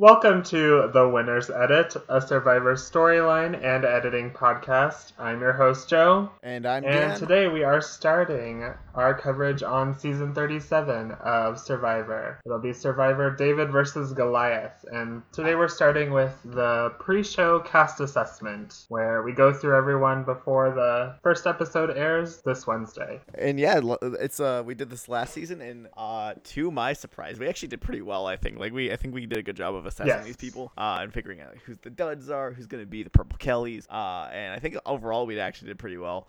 Welcome to The Winner's Edit, a Survivor storyline and editing podcast. I'm your host, Joe. And I'm Dan. And today we are starting our coverage on Season 37 of Survivor. It'll be Survivor David versus Goliath. And today we're starting with the pre-show cast assessment, where we go through everyone before the first episode airs this Wednesday. And yeah, it's we did this last season, and to my surprise, we actually did pretty well, I think. I think we did a good job of assessing these people and figuring out who the duds are, who's going to be the Purple Kellys, and I think overall we actually did pretty well.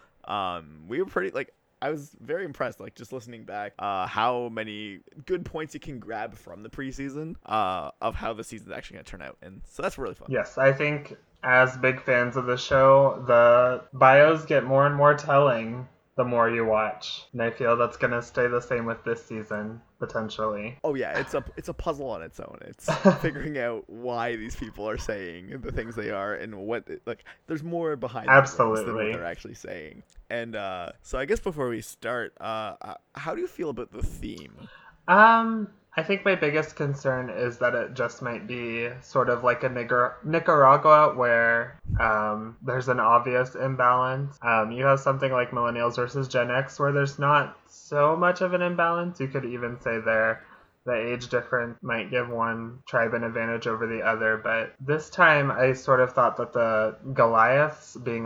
We were pretty I was very impressed, just listening back, how many good points you can grab from the preseason of how the season's actually going to turn out, and so that's really fun. Yes, I think as big fans of the show, the bios get more and more telling the more you watch, and I feel that's going to stay the same with this season. Potentially. Oh yeah, it's a puzzle on its own. It's figuring out why these people are saying the things they are and what there's more behind than what they're actually saying. And so I guess before we start, how do you feel about the theme? I think my biggest concern is that it just might be sort of like a Nicaragua where there's an obvious imbalance. You have something like Millennials versus Gen X where there's not so much of an imbalance. You could even say the age difference might give one tribe an advantage over the other. But this time I sort of thought that the Goliaths being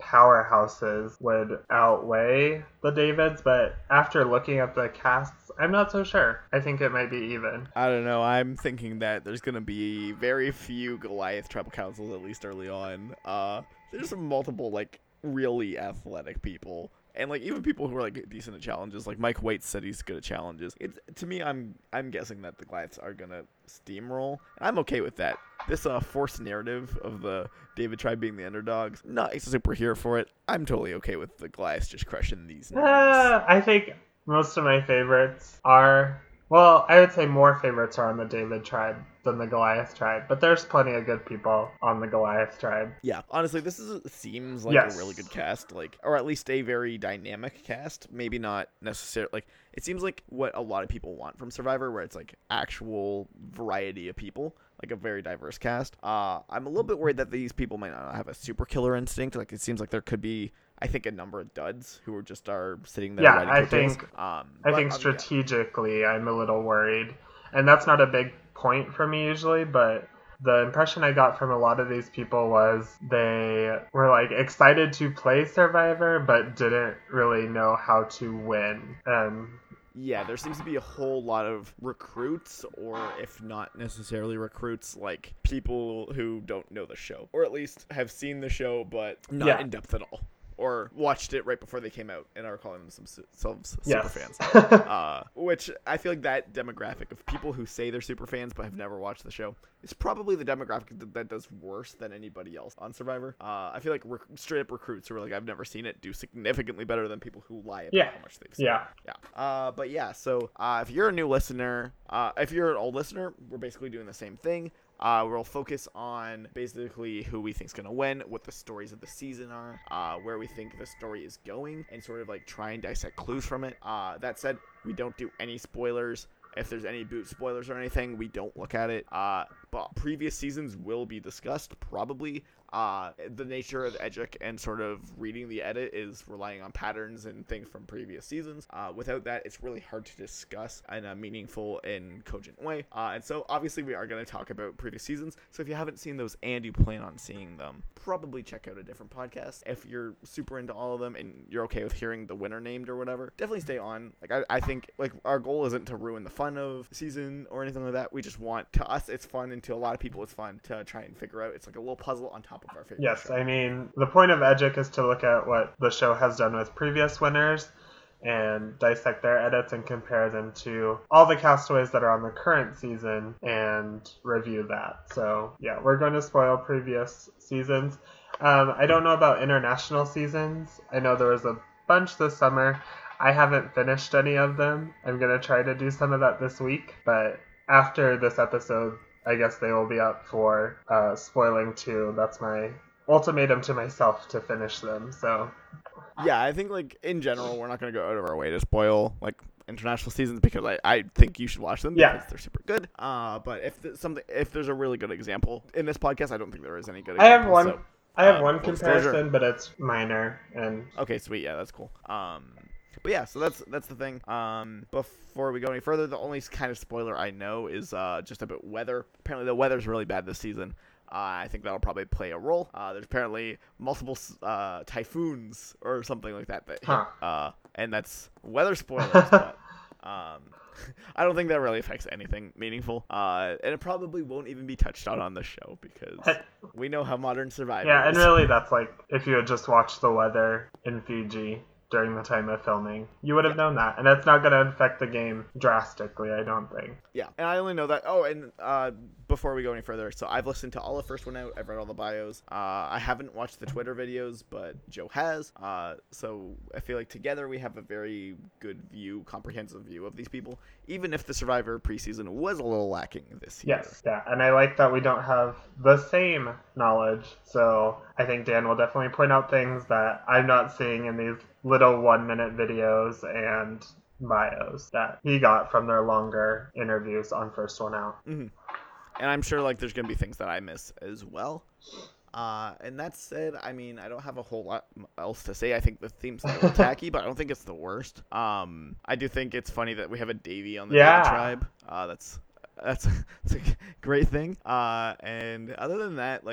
powerhouses would outweigh the Davids, but after looking at the casts, I'm not so sure. I think it might be even. I don't know. I'm thinking that there's going to be very few Goliath tribal councils, at least early on. There's multiple, really athletic people. And even people who are decent at challenges, Mike White said he's good at challenges. To me, I'm guessing that the Goliaths are gonna steamroll. I'm okay with that. This forced narrative of the David tribe being the underdogs, not super here for it. I'm totally okay with the Goliaths just crushing these. I think most of my favorites are. Well, I would say more favorites are on the David tribe than the Goliath tribe, but there's plenty of good people on the Goliath tribe. Yeah, honestly, this seems like a really good cast, or at least a very dynamic cast. Maybe not necessarily, it seems like what a lot of people want from Survivor, where it's actual variety of people. A very diverse cast. I'm a little bit worried that these people might not have a super killer instinct. It seems like there could be, I think, a number of duds who are sitting there. Yeah, I think strategically I'm a little worried. And that's not a big point for me usually, but the impression I got from a lot of these people was they were excited to play Survivor, but didn't really know how to win. Yeah, there seems to be a whole lot of recruits, or if not necessarily recruits, people who don't know the show. Or at least have seen the show, but not in depth at all. Or watched it right before they came out and are calling themselves superfans. Which I feel that demographic of people who say they're superfans but have never watched the show is probably the demographic that does worse than anybody else on Survivor. I feel straight-up recruits who are I've never seen it do significantly better than people who lie about how much they've seen. Yeah. But yeah, so if you're a new listener, if you're an old listener, we're basically doing the same thing. We'll focus on basically who we think's going to win, what the stories of the season are, where we think the story is going, and sort of try and dissect clues from it. That said, we don't do any spoilers. If there's any boot spoilers or anything, we don't look at it. But previous seasons will be discussed, probably. The nature of Edgic and sort of reading the edit is relying on patterns and things from previous seasons. Without that, it's really hard to discuss in a meaningful and cogent way. And so obviously we are going to talk about previous seasons. So if you haven't seen those and you plan on seeing them, probably check out a different podcast. If you're super into all of them and you're okay with hearing the winner named or whatever, definitely stay on. I think our goal isn't to ruin the fun of season or anything like that. We just want, to us it's fun, and to a lot of people it's fun to try and figure out. It's a little puzzle on top of our favorite show. I mean, the point of Edgic is to look at what the show has done with previous winners and dissect their edits and compare them to all the castaways that are on the current season and review that. So, yeah, we're going to spoil previous seasons. I don't know about international seasons. I know there was a bunch this summer. I haven't finished any of them. I'm going to try to do some of that this week, but after this episode, I guess they will be up for spoiling too. That's my ultimatum to myself to finish them. So, yeah, I think in general, we're not going to go out of our way to spoil international seasons because I think you should watch them because they're super good. But if there's a really good example in this podcast, I don't think there is any good example. I have one comparison, but it's minor. And okay, sweet. Yeah, that's cool. But yeah, so that's the thing. Before we go any further, the only kind of spoiler I know is just about weather. Apparently the weather's really bad this season. I think that'll probably play a role. There's apparently multiple typhoons or something like that. And that's weather spoilers. But I don't think that really affects anything meaningful. And it probably won't even be touched on the show because we know how Modern Survivor is. Yeah, and really that's like if you had just watched the weather in Fiji during the time of filming, you would have known that. And that's not going to affect the game drastically, I don't think. Yeah, and I only know that. Oh, and before we go any further, so I've listened to all of First One Out. I've read all the bios. I haven't watched the Twitter videos, but Joe has. So I feel like together we have a very good view, comprehensive view of these people, even if the Survivor preseason was a little lacking this year. Yes, yeah, and I like that we don't have the same knowledge. So I think Dan will definitely point out things that I'm not seeing in these little 1-minute videos and bios that he got from their longer interviews on First One Out. Mm-hmm. And I'm sure there's going to be things that I miss as well. And that said, I don't have a whole lot else to say. I think the theme's a little tacky, but I don't think it's the worst. I do think it's funny that we have a Davey on the tribe. That's a great thing. And other than that,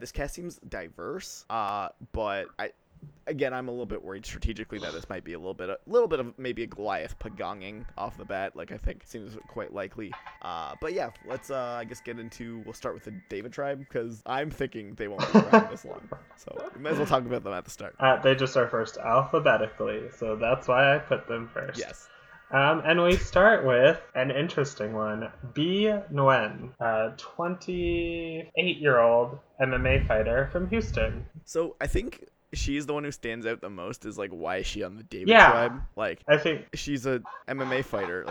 this cast seems diverse. But I'm a little bit worried strategically that this might be a little bit of maybe a Goliath pagonging off the bat. I think it seems quite likely. But yeah, let's we'll start with the David tribe because I'm thinking they won't be around this long. So we might as well talk about them at the start. They just are first alphabetically, so that's why I put them first. Yes. And we start with an interesting one. Bi Nguyen, a 28-year-old MMA fighter from Houston. So I think she's the one who stands out the most is, why is she on the David tribe? I think she's a MMA fighter.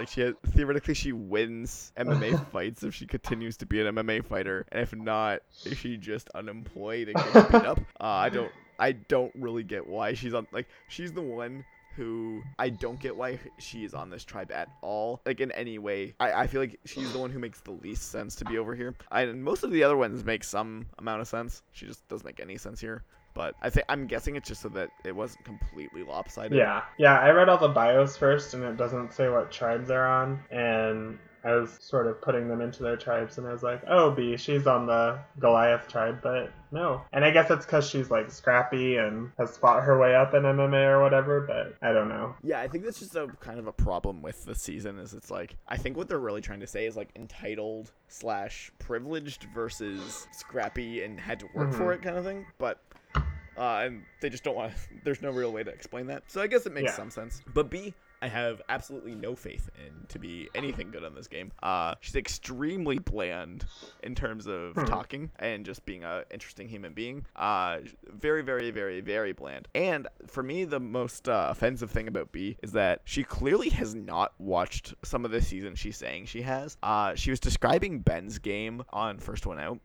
Theoretically, she wins MMA fights if she continues to be an MMA fighter. And if not, is she just unemployed and gets beat up? I don't really get why she's on... she's the one who I don't get why she is on this tribe at all. In any way. I feel like she's the one who makes the least sense to be over here. And most of the other ones make some amount of sense. She just doesn't make any sense here. But I'm guessing it's just so that it wasn't completely lopsided. Yeah, I read all the bios first, and it doesn't say what tribes they're on. And I was sort of putting them into their tribes, and I was like, oh, B, she's on the Goliath tribe, but no. And I guess it's because she's, scrappy and has fought her way up in MMA or whatever, but I don't know. Yeah, I think that's just a kind of a problem with the season is I think what they're really trying to say is, entitled / privileged versus scrappy and had to work for it kind of thing, but... and they just don't want to, there's no real way to explain that. So I guess it makes some sense. But B, I have absolutely no faith in to be anything good on this game. She's extremely bland in terms of talking and just being an interesting human being. Very, very, very, very bland. And for me, the most offensive thing about B is that she clearly has not watched some of the season she's saying she has. She was describing Ben's game on First One Out.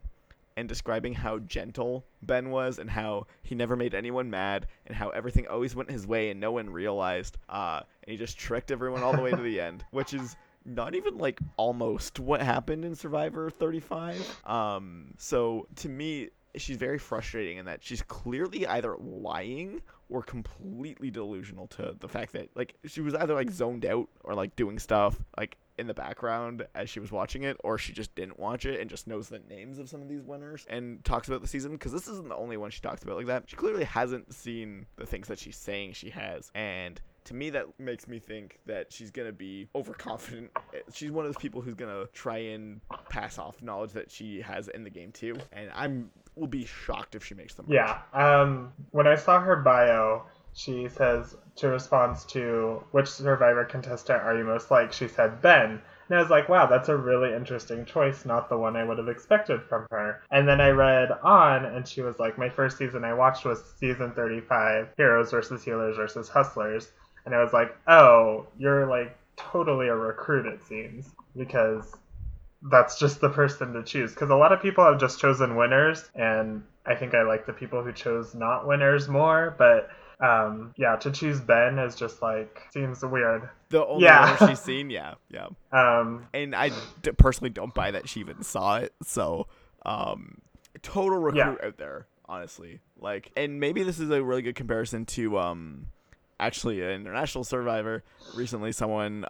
And describing how gentle Ben was and how he never made anyone mad and how everything always went his way and no one realized. And he just tricked everyone all the way to the end, which is not even almost what happened in Survivor 35. So to me, she's very frustrating in that she's clearly either lying or completely delusional to the fact that she was either zoned out or doing stuff in the background as she was watching it, or she just didn't watch it and just knows the names of some of these winners and talks about the season, because this isn't the only one she talks about that. She clearly hasn't seen the things that she's saying she has, and to me that makes me think that she's gonna be overconfident. She's one of those people who's gonna try and pass off knowledge that she has in the game too, and will be shocked if she makes them. When I saw her bio, she says, to response to which Survivor contestant are you most like, she said Ben. And I was like, wow, that's a really interesting choice, not the one I would have expected from her. And then I read on, and she was like, my first season I watched was season 35, Heroes versus Healers versus Hustlers. And I was like, oh, you're totally a recruit, it seems, because that's just the person to choose. Because a lot of people have just chosen winners, and I think I like the people who chose not winners more, but Yeah, to choose Ben is just like seems weird. The only one she's seen, yeah. And I personally don't buy that she even saw it. So, total recruit out there, honestly. Like, and maybe this is a really good comparison to actually an international survivor. Recently, someone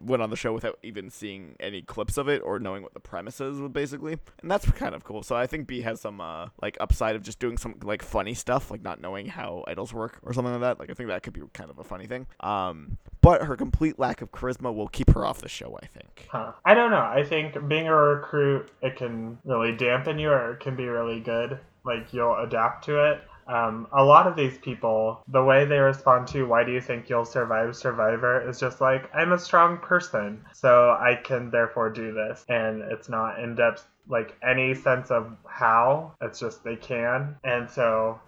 went on the show without even seeing any clips of it or knowing what the premise is, basically, and that's kind of cool. So I think B has some like upside of just doing some like funny stuff, like not knowing how idols work or something like that. Like I think that could be kind of a funny thing. But her complete lack of charisma will keep her off the show, I think. I don't know. I think being a recruit, it can really dampen you, or it can be really good. Like you'll adapt to it. A lot of these people, the way they respond to why do you think you'll survive Survivor is just like, I'm a strong person, so I can therefore do this. And it's not in depth, like any sense of how, it's just they can. And so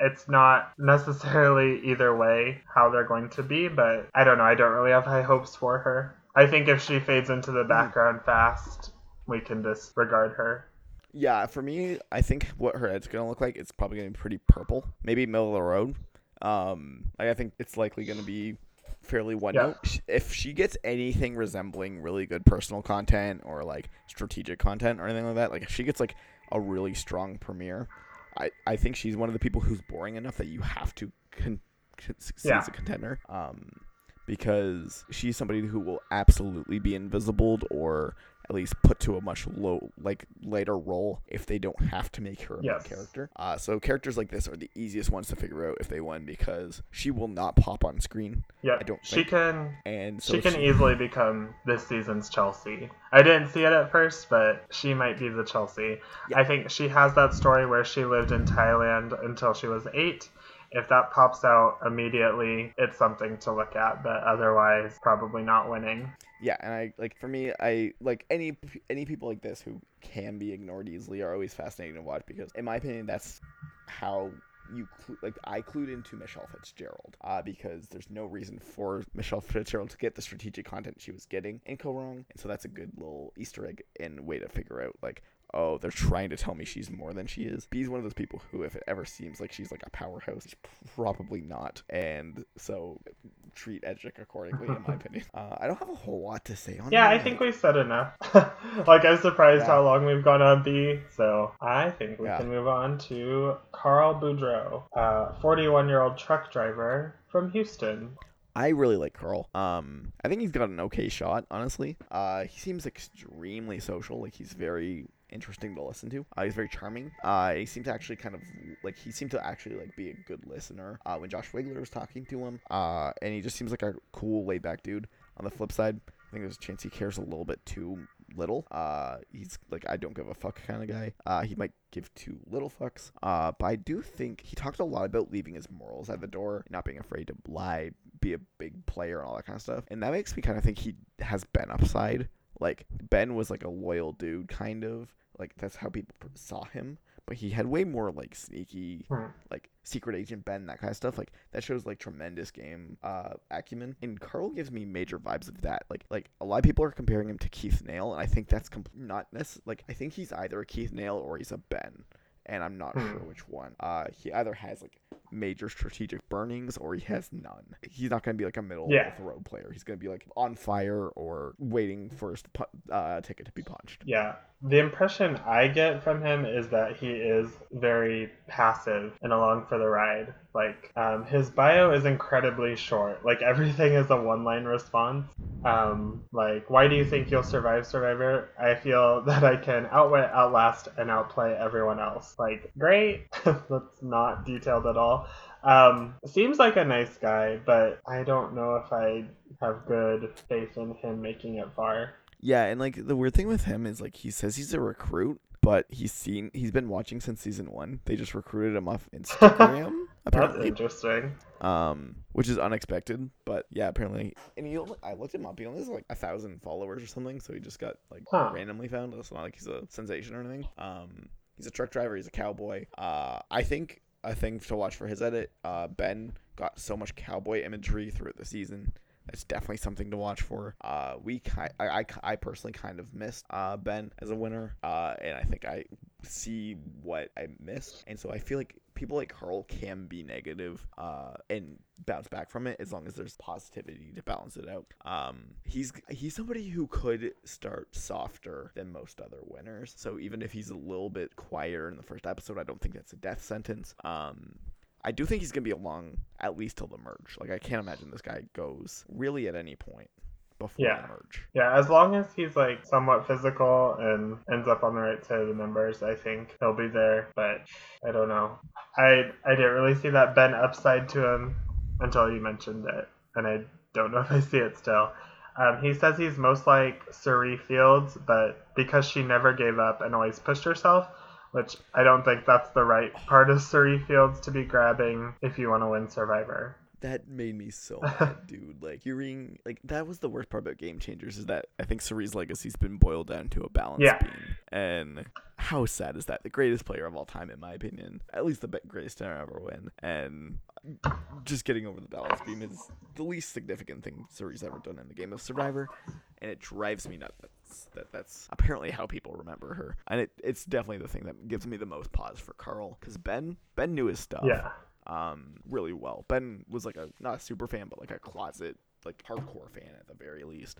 it's not necessarily either way how they're going to be, but I don't know. I don't really have high hopes for her. I think if she fades into the background fast, we can disregard her. Yeah, for me, I think what her head's going to look like, it's probably going to be pretty purple. Maybe middle of the road. I think it's likely going to be fairly one note. If she gets anything resembling really good personal content or, like, strategic content or anything like that, like, if she gets, like, a really strong premiere, I think she's one of the people who's boring enough that you have to see as a contender. Because she's somebody who will absolutely be invisibled or at least put to a much later role if they don't have to make her a main character. So characters like this are the easiest ones to figure out if they won because she will not pop on screen. Yeah, I don't think. She can easily become this season's Chelsea. I didn't see it at first, but she might be the Chelsea. Yeah. I think she has that story where she lived in Thailand until she was 8. If that pops out immediately, it's something to look at, but otherwise probably not winning. Yeah, and I like for me, I like any people like this who can be ignored easily are always fascinating to watch because in my opinion that's how I clued into Michelle Fitzgerald because there's no reason for Michelle Fitzgerald to get the strategic content she was getting in Ko Wrong, and so that's a good little Easter egg and way to figure out like, oh, they're trying to tell me she's more than she is. B's one of those people who, if it ever seems like she's like a powerhouse, she's probably not. And so treat Edgic accordingly, in my opinion. I don't have a whole lot to say on that. Yeah, I think we've said enough. Like, I'm surprised how long we've gone on B. So I think we can move on to Carl Boudreau, 41-year-old truck driver from Houston. I really like Carl. I think he's got an okay shot, honestly. He seems extremely social. Like, he's very interesting to listen to. He's very charming. He seemed to actually be a good listener when Josh Wigler was talking to him. And he just seems like a cool, laid back dude. On the flip side, I think there's a chance he cares a little bit too little. He's like, I don't give a fuck kind of guy. He might give two little fucks. But I do think he talked a lot about leaving his morals at the door, not being afraid to lie, be a big player and all that kind of stuff. And that makes me kind of think he has Ben upside. Like, Ben was, like, a loyal dude, kind of. Like, that's how people saw him. But he had way more, like, sneaky, like, secret agent Ben, that kind of stuff. Like, that shows, like, tremendous game acumen. And Carl gives me major vibes of that. Like a lot of people are comparing him to Keith Nail, and I think that's not necessarily... Like, I think he's either a Keith Nail or he's a Ben, and I'm not sure which one. He either has, like, major strategic burnings or he has none. He's not going to be like a middle of the road player. He's going to be like on fire or waiting for his ticket to be punched. Yeah, the impression I get from him is that he is very passive and along for the ride. Like, his bio is incredibly short. Like, everything is a one-line response. Like, why do you think you'll survive Survivor? I feel that I can outwit, outlast, and outplay everyone else. Like, great. That's not detailed at all. Seems like a nice guy, but I don't know if I have good faith in him making it far. Yeah, and like the weird thing with him is like he says he's a recruit, but he's been watching since season 1. They just recruited him off Instagram. Apparently. That's interesting. Which is unexpected, but yeah, apparently. And I looked him up. He only has like 1,000 followers or something, so he just got like randomly found. It's not like he's a sensation or anything. He's a truck driver. He's a cowboy. I think a thing to watch for his edit. Ben got so much cowboy imagery throughout the season It's definitely something to watch for. I personally kind of missed Ben as a winner, and I think I see what I missed, and so I feel like people like Carl can be negative and bounce back from it as long as there's positivity to balance it out. He's somebody who could start softer than most other winners, so even if he's a little bit quieter in the first episode, I don't think that's a death sentence. I do think he's going to be along at least till the merge. Like, I can't imagine this guy goes really at any point before the merge. Yeah, as long as he's, like, somewhat physical and ends up on the right side of the numbers, I think he'll be there. But I don't know. I didn't really see that Ben upside to him until you mentioned it, and I don't know if I see it still. He says he's most like Cirie Fields, but because she never gave up and always pushed herself, which I don't think that's the right part of Cirie Fields to be grabbing if you want to win Survivor. That made me so mad, dude. Like, you're reading, like, that was the worst part about Game Changers, is that I think Cirie's legacy's been boiled down to a balance beam. And how sad is that? The greatest player of all time, in my opinion. At least the greatest to ever win. And just getting over the balance beam is the least significant thing Cirie's ever done in the game of Survivor. And it drives me nuts. That's apparently how people remember her. And it's definitely the thing that gives me the most pause for Carl. Because Ben knew his stuff. Yeah. Really well. Ben was like not a super fan, but like a closet, like hardcore fan at the very least.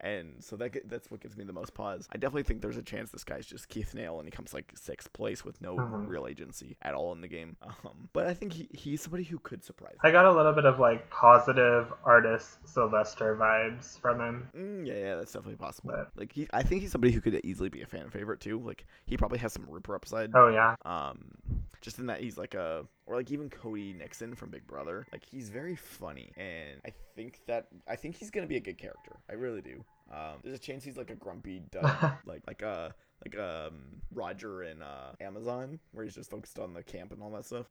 And so that's what gives me the most pause. I definitely think there's a chance this guy's just Keith Nail and he comes like sixth place with no real agency at all in the game. But I think he's somebody who could surprise. I got a little bit of like positive artist Sylvester vibes from him. Yeah, that's definitely possible. But like I think he's somebody who could easily be a fan favorite too. Like he probably has some Rooper upside. Oh yeah. Just in that he's like or like even Cody Nixon from Big Brother. Like he's very funny, and I think he's gonna be a good character. I really do. There's a chance he's like a grumpy dud, like Roger in Amazon, where he's just focused on the camp and all that stuff.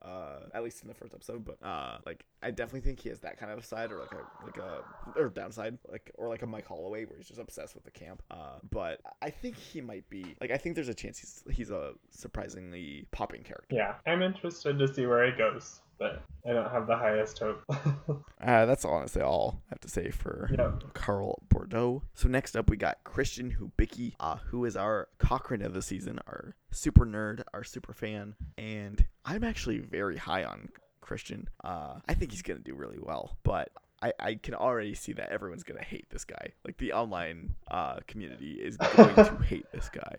At least in the first episode, but like I definitely think he has that kind of side, or like a downside, like a Mike Holloway, where he's just obsessed with the camp. But I think he might be like I think there's a chance he's a surprisingly popping character. Yeah, I'm interested to see where he goes, but I don't have the highest hope. That's honestly all I have to say for Carl Boudreau. So next up, we got Christian Hubicki, who is our Cochran of the season, our super nerd, our super fan. And I'm actually very high on Christian. I think he's going to do really well, but I can already see that everyone's going to hate this guy. Like the online community is going to hate this guy.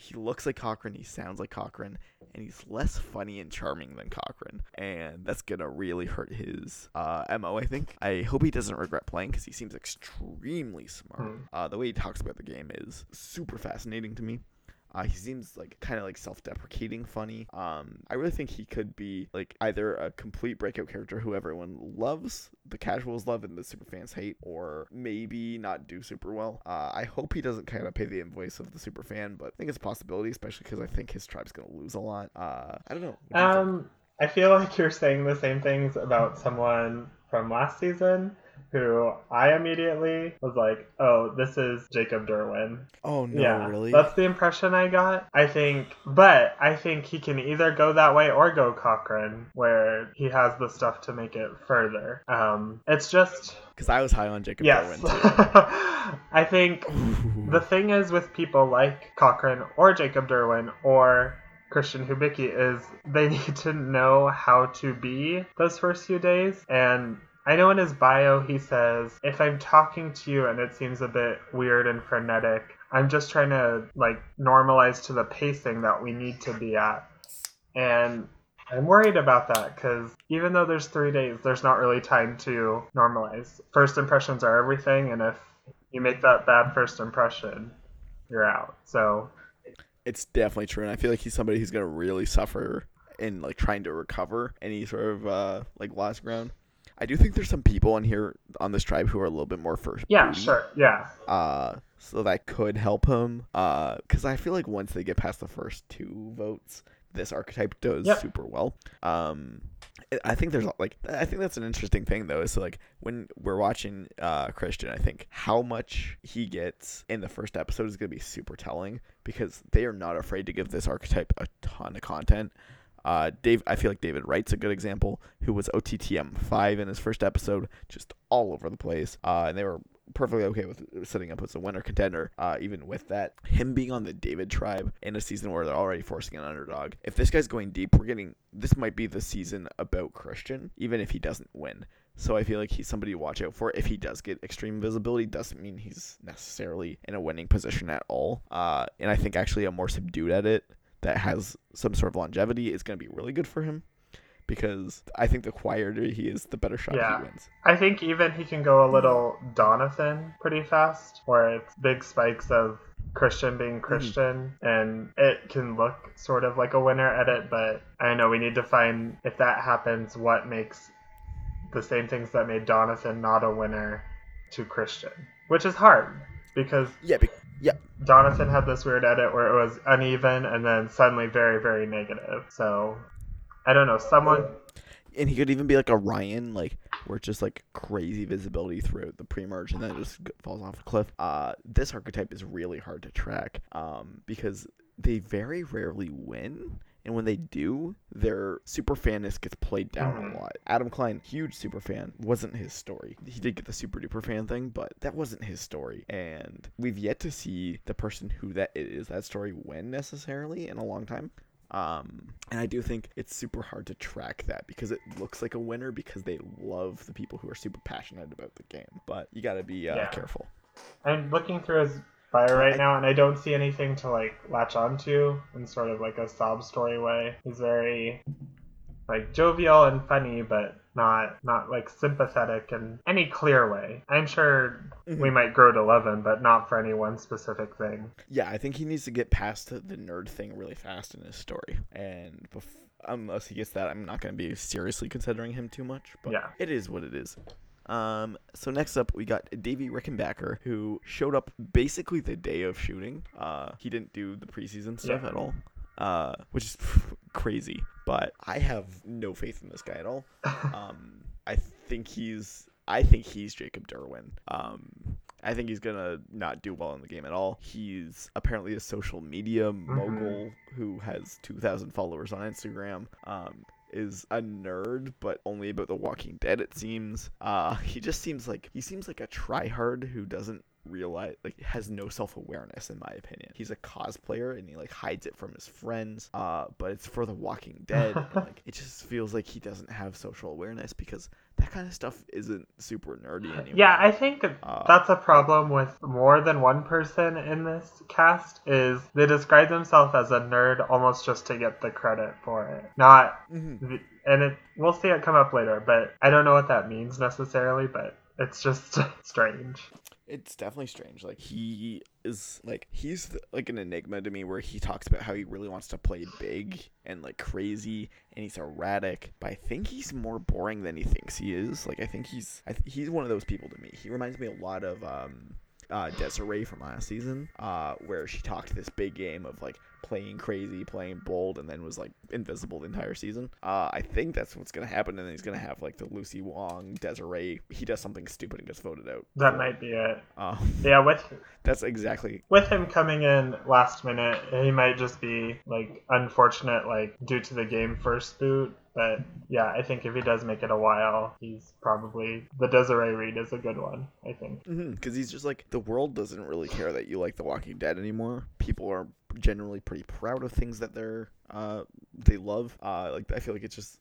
He looks like Cochran, he sounds like Cochran, and he's less funny and charming than Cochran. And that's going to really hurt his MO, I think. I hope he doesn't regret playing because he seems extremely smart. The way he talks about the game is super fascinating to me. He seems like kind of like self-deprecating funny. I really think he could be like either a complete breakout character who everyone loves, the casuals love and the super fans hate, or maybe not do super well. I hope he doesn't kind of pay the invoice of the super fan, but I think it's a possibility, especially because I think his tribe's gonna lose a lot. I don't know. I feel like you're saying the same things about someone from last season, who I immediately was like, oh, this is Jacob Derwin. Oh, no, yeah, really? That's the impression I got. I think he can either go that way or go Cochran, where he has the stuff to make it further. It's just... Because I was high on Jacob Derwin, too. I think the thing is with people like Cochran or Jacob Derwin or... Christian Hubicki is they need to know how to be those first few days. And I know in his bio he says, if I'm talking to you and it seems a bit weird and frenetic, I'm just trying to like normalize to the pacing that we need to be at. And I'm worried about that because even though there's 3 days, there's not really time to normalize. First impressions are everything, and if you make that bad first impression, you're out. So it's definitely true, and I feel like he's somebody who's going to really suffer in, like, trying to recover any sort of, like, lost ground. I do think there's some people in here on this tribe who are a little bit more first. Yeah, sure, yeah. So that could help him, because I feel like once they get past the first two votes, this archetype does super well. I think there's like I think that's an interesting thing though, is so like when we're watching Christian, I think how much he gets in the first episode is going to be super telling, because they are not afraid to give this archetype a ton of content. I feel like David Wright's a good example, who was OTTM5 in his first episode, just all over the place. And they were perfectly okay with setting up as a winner contender, even with that. Him being on the David tribe in a season where they're already forcing an underdog. If this guy's going deep, this might be the season about Christian, even if he doesn't win. So I feel like he's somebody to watch out for. If he does get extreme visibility, doesn't mean he's necessarily in a winning position at all. And I think actually a more subdued edit that has some sort of longevity is going to be really good for him, because I think the quieter he is, the better shot he wins. I think even he can go a little Donathan pretty fast, where it's big spikes of Christian being Christian, and it can look sort of like a winner edit, but I know we need to find, if that happens, what makes the same things that made Donathan not a winner to Christian, which is hard because Donathan had this weird edit where it was uneven and then suddenly very, very negative. So I don't know, someone, and he could even be like a Ryan, like where it's just like crazy visibility throughout the pre-merge and then it just falls off a cliff. This archetype is really hard to track because they very rarely win. And when they do, their super fanness gets played down a lot. Adam Klein, huge super fan, wasn't his story. He did get the super duper fan thing, but that wasn't his story. And we've yet to see the person who that is that story win necessarily in a long time. And I do think it's super hard to track that because it looks like a winner because they love the people who are super passionate about the game. But you got to be careful. I'm looking through his bio now, and I don't see anything to like latch onto in sort of like a sob story way. He's very like jovial and funny, but not like sympathetic in any clear way. I'm sure we might grow to love him, but not for any one specific thing. Yeah, I think he needs to get past the nerd thing really fast in his story, and unless he gets that, I'm not going to be seriously considering him too much. But it is what it is. So next up, we got Davey Rickenbacker, who showed up basically the day of shooting. He didn't do the preseason stuff at all, which is crazy. But I have no faith in this guy at all. I think he's Jacob Derwin. I think he's going to not do well in the game at all. He's apparently a social media mogul who has 2,000 followers on Instagram. Is a nerd, but only about The Walking Dead, it seems. He just seems like a tryhard who doesn't realize, like, has no self-awareness, in my opinion. He's a cosplayer and he like hides it from his friends, but it's for The Walking Dead. And, like, it just feels like he doesn't have social awareness because that kind of stuff isn't super nerdy anymore. Yeah, I think that's a problem with more than one person in this cast, is they describe themselves as a nerd almost just to get the credit for it. We'll see it come up later, but I don't know what that means necessarily, but it's just strange. It's definitely strange. Like, he is like, he's an enigma to me, where he talks about how he really wants to play big and like crazy and he's erratic, but I think he's more boring than he thinks he is. Like, I think he's one of those people to me. He reminds me a lot of Desiree from last season, where she talked this big game of like playing crazy, playing bold, and then was like invisible the entire season. I think that's what's gonna happen, and then he's gonna have like the Lucy Wong, Desiree. He does something stupid and gets voted out. That might be it. That's exactly. With him coming in last minute, he might just be like unfortunate, like due to the game first boot. But yeah, I think if he does make it a while, he's probably, the Desiree Reed is a good one, I think. Because he's just like, the world doesn't really care that you like The Walking Dead anymore. People are generally pretty proud of things that they love. Like, I feel like it's just,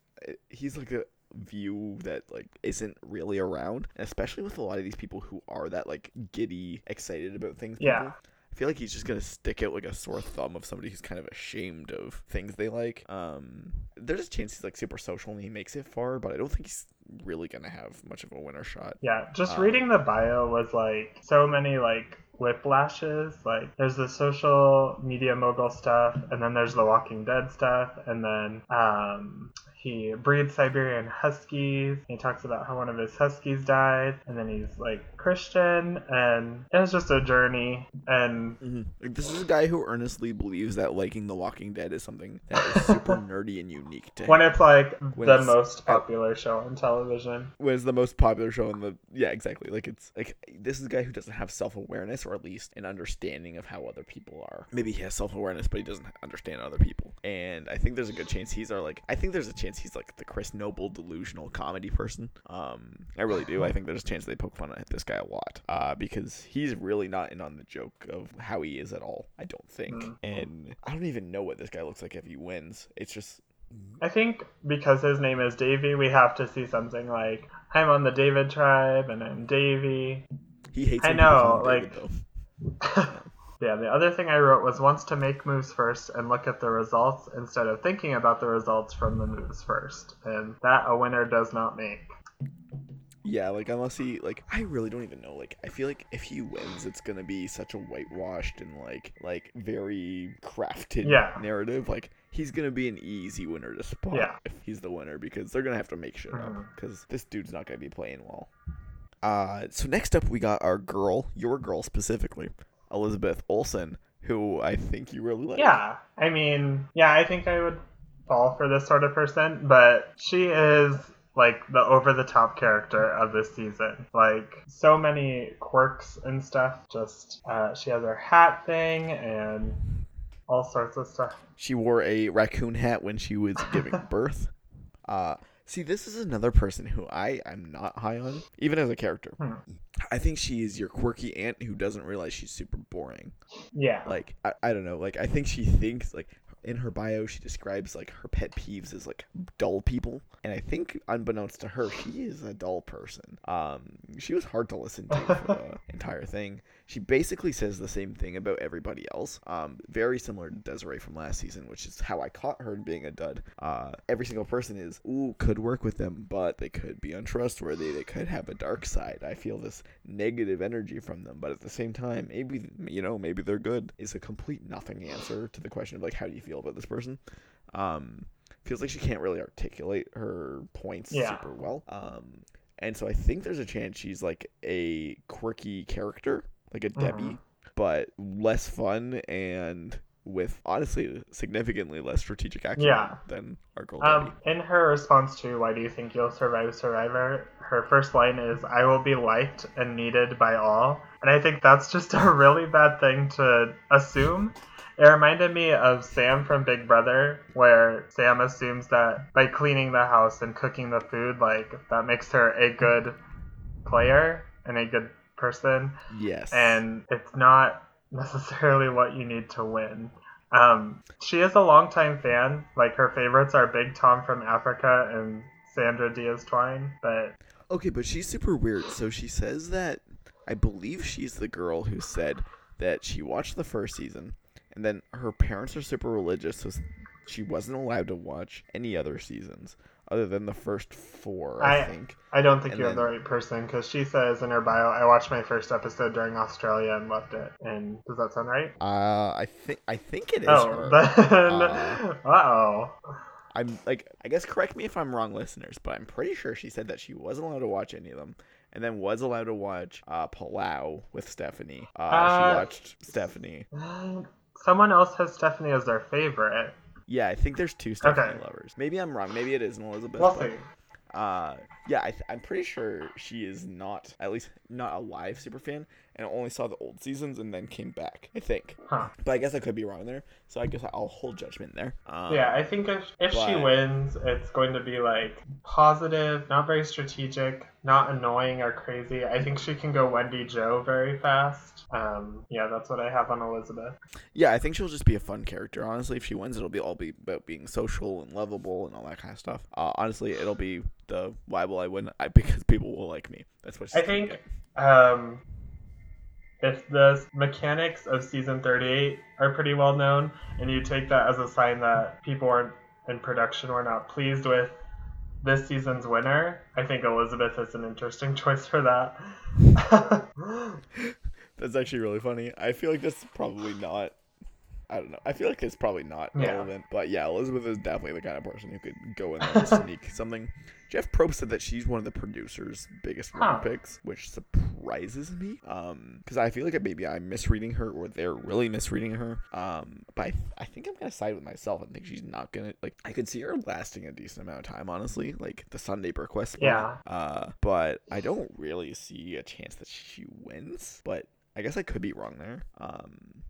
he's like a view that like isn't really around, and especially with a lot of these people who are that like giddy, excited about things. Yeah. People. I feel like he's just going to stick out like a sore thumb of somebody who's kind of ashamed of things they like. There's a chance he's like super social and he makes it far, but I don't think he's really going to have much of a winner shot. Yeah, just reading the bio was like so many like whiplashes. Like, there's the social media mogul stuff, and then there's the Walking Dead stuff, and then he breeds Siberian Huskies. He talks about how one of his Huskies died, and then he's like Christian, and it was just a journey. And this is a guy who earnestly believes that liking The Walking Dead is something that is super nerdy and unique to him. When it's like the most popular show on television. When it's the most popular show on the, yeah, exactly. Like, it's like, this is a guy who doesn't have self-awareness, or at least an understanding of how other people are. Maybe he has self-awareness, but he doesn't understand other people. and I think there's a good chance he's like the Chris Noble delusional comedy person. I really do. I think there's a chance they poke fun at this guy a lot, because he's really not in on the joke of how he is at all, I don't think. And I don't even know what this guy looks like if he wins. It's just, I think because his name is Davey, we have to see something like, I'm on the David tribe and I'm Davey. He hates I know, like David, yeah, the other thing I wrote was wants to make moves first and look at the results instead of thinking about the results from the moves first, and that a winner does not make. Yeah, like, unless he, like, I really don't even know, like, I feel like if he wins, it's gonna be such a whitewashed and, like very crafted narrative, like, he's gonna be an easy winner to spot if he's the winner, because they're gonna have to make shit up, because this dude's not gonna be playing well. So next up we got our girl, your girl specifically, Elizabeth Olsen, who I think you really like. Yeah, I mean, yeah, I think I would fall for this sort of person, but she is, like, the over-the-top character of this season. Like, so many quirks and stuff. Just, she has her hat thing and all sorts of stuff. She wore a raccoon hat when she was giving birth. See, this is another person who I am not high on, even as a character. I think she is your quirky aunt who doesn't realize she's super boring. Yeah. Like, I don't know. Like, I think she thinks, like, in her bio, she describes, like, her pet peeves as, like, dull people. And I think, unbeknownst to her, she is a dull person. She was hard to listen to for the entire thing. She basically says the same thing about everybody else. Very similar to Desiree from last season, which is how I caught her being a dud. Every single person is, ooh, could work with them, but they could be untrustworthy. They could have a dark side. I feel this negative energy from them, but at the same time, maybe, you know, maybe they're good. Is a complete nothing answer to the question of, like, how do you feel about this person? Feels like she can't really articulate her points super well. And so I think there's a chance she's, like, a quirky character, like a Debbie, but less fun and with, honestly, significantly less strategic action than our girl Debbie. In her response to why do you think you'll survive Survivor, her first line is, I will be liked and needed by all. And I think that's just a really bad thing to assume. It reminded me of Sam from Big Brother, where Sam assumes that by cleaning the house and cooking the food, like, that makes her a good player and a good person. Yes. And it's not necessarily what you need to win. She is a longtime fan. Like, her favorites are Big Tom from Africa and Sandra Diaz-Twine, but... Okay, but she's super weird. So she says that... I believe she's the girl who said that she watched the first season, and then her parents are super religious, so she wasn't allowed to watch any other seasons other than the first four, I think. I don't think you're the right person, because she says in her bio, I watched my first episode during Australia and loved it. And does that sound right? I think it is her. Uh-oh. I'm like, I guess correct me if I'm wrong, listeners, but I'm pretty sure she said that she wasn't allowed to watch any of them. And then was allowed to watch Palau with Stephanie. She watched Stephanie. Someone else has Stephanie as their favorite. Yeah, I think there's two Stephanie lovers. Maybe I'm wrong. Maybe it isn't Elizabeth. We'll see. Yeah, I'm pretty sure she is not, at least not a live super fan, and only saw the old seasons and then came back, I think. But I guess I could be wrong there, so I guess I'll hold judgment there. Yeah, I think if she wins, it's going to be, like, positive, not very strategic, not annoying or crazy. I think she can go Wendy Jo very fast. Yeah, that's what I have on Elizabeth. Yeah, I think she'll just be a fun character. Honestly, if she wins, it'll be all be about being social and lovable and all that kind of stuff. Honestly, it'll be the why will I win? Because people will like me. That's what she's doing. If the mechanics of season 38 are pretty well known, and you take that as a sign that people aren't in production or not pleased with this season's winner, I think Elizabeth is an interesting choice for that. That's actually really funny. I feel like that's probably not, I don't know, I feel like it's probably not relevant, but yeah, Elizabeth is definitely the kind of person who could go in there and sneak something. Jeff Probst said that she's one of the producers' biggest winner picks, which surprises me, because I feel like maybe I'm misreading her, or they're really misreading her, but I think I'm going to side with myself and think she's not going to, like, I could see her lasting a decent amount of time, honestly, like the Sunday Burquest. But I don't really see a chance that she wins, but I guess I could be wrong there.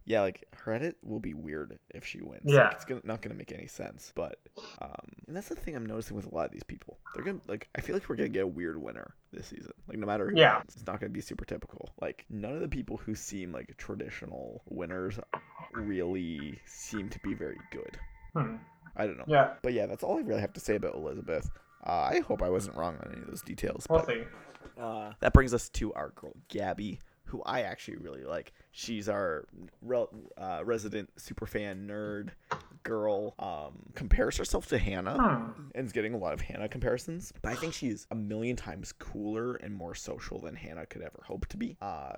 Yeah, like her edit will be weird if she wins. Yeah, like, it's not gonna make any sense. But and that's the thing I'm noticing with a lot of these people. They're gonna like, I feel like we're gonna get a weird winner this season. Like no matter who wins, it's not gonna be super typical. Like none of the people who seem like traditional winners really seem to be very good. I don't know. Yeah. But yeah, that's all I really have to say about Elizabeth. I hope I wasn't wrong on any of those details. That brings us to our girl Gabby, who I actually really like. She's our resident superfan nerd girl. Compares herself to Hannah and is getting a lot of Hannah comparisons. But I think she's a million times cooler and more social than Hannah could ever hope to be.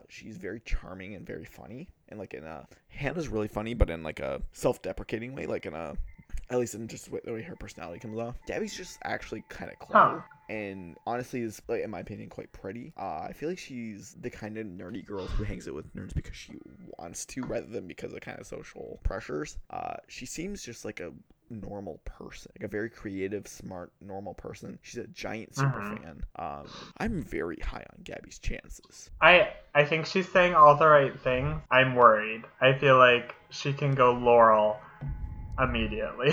She's very charming and very funny. And like in a, Hannah's really funny, but in like a self-deprecating way, like in a, at least in just the way her personality comes off. Gabby's just actually kind of clever and honestly is, like, in my opinion, quite pretty. I feel like she's the kind of nerdy girl who hangs out with nerds because she wants to rather than because of kind of social pressures. She seems just like a normal person, like a very creative, smart, normal person. She's a giant super fan. I'm very high on Gabby's chances. I think she's saying all the right things. I'm worried. I feel like she can go Laurel immediately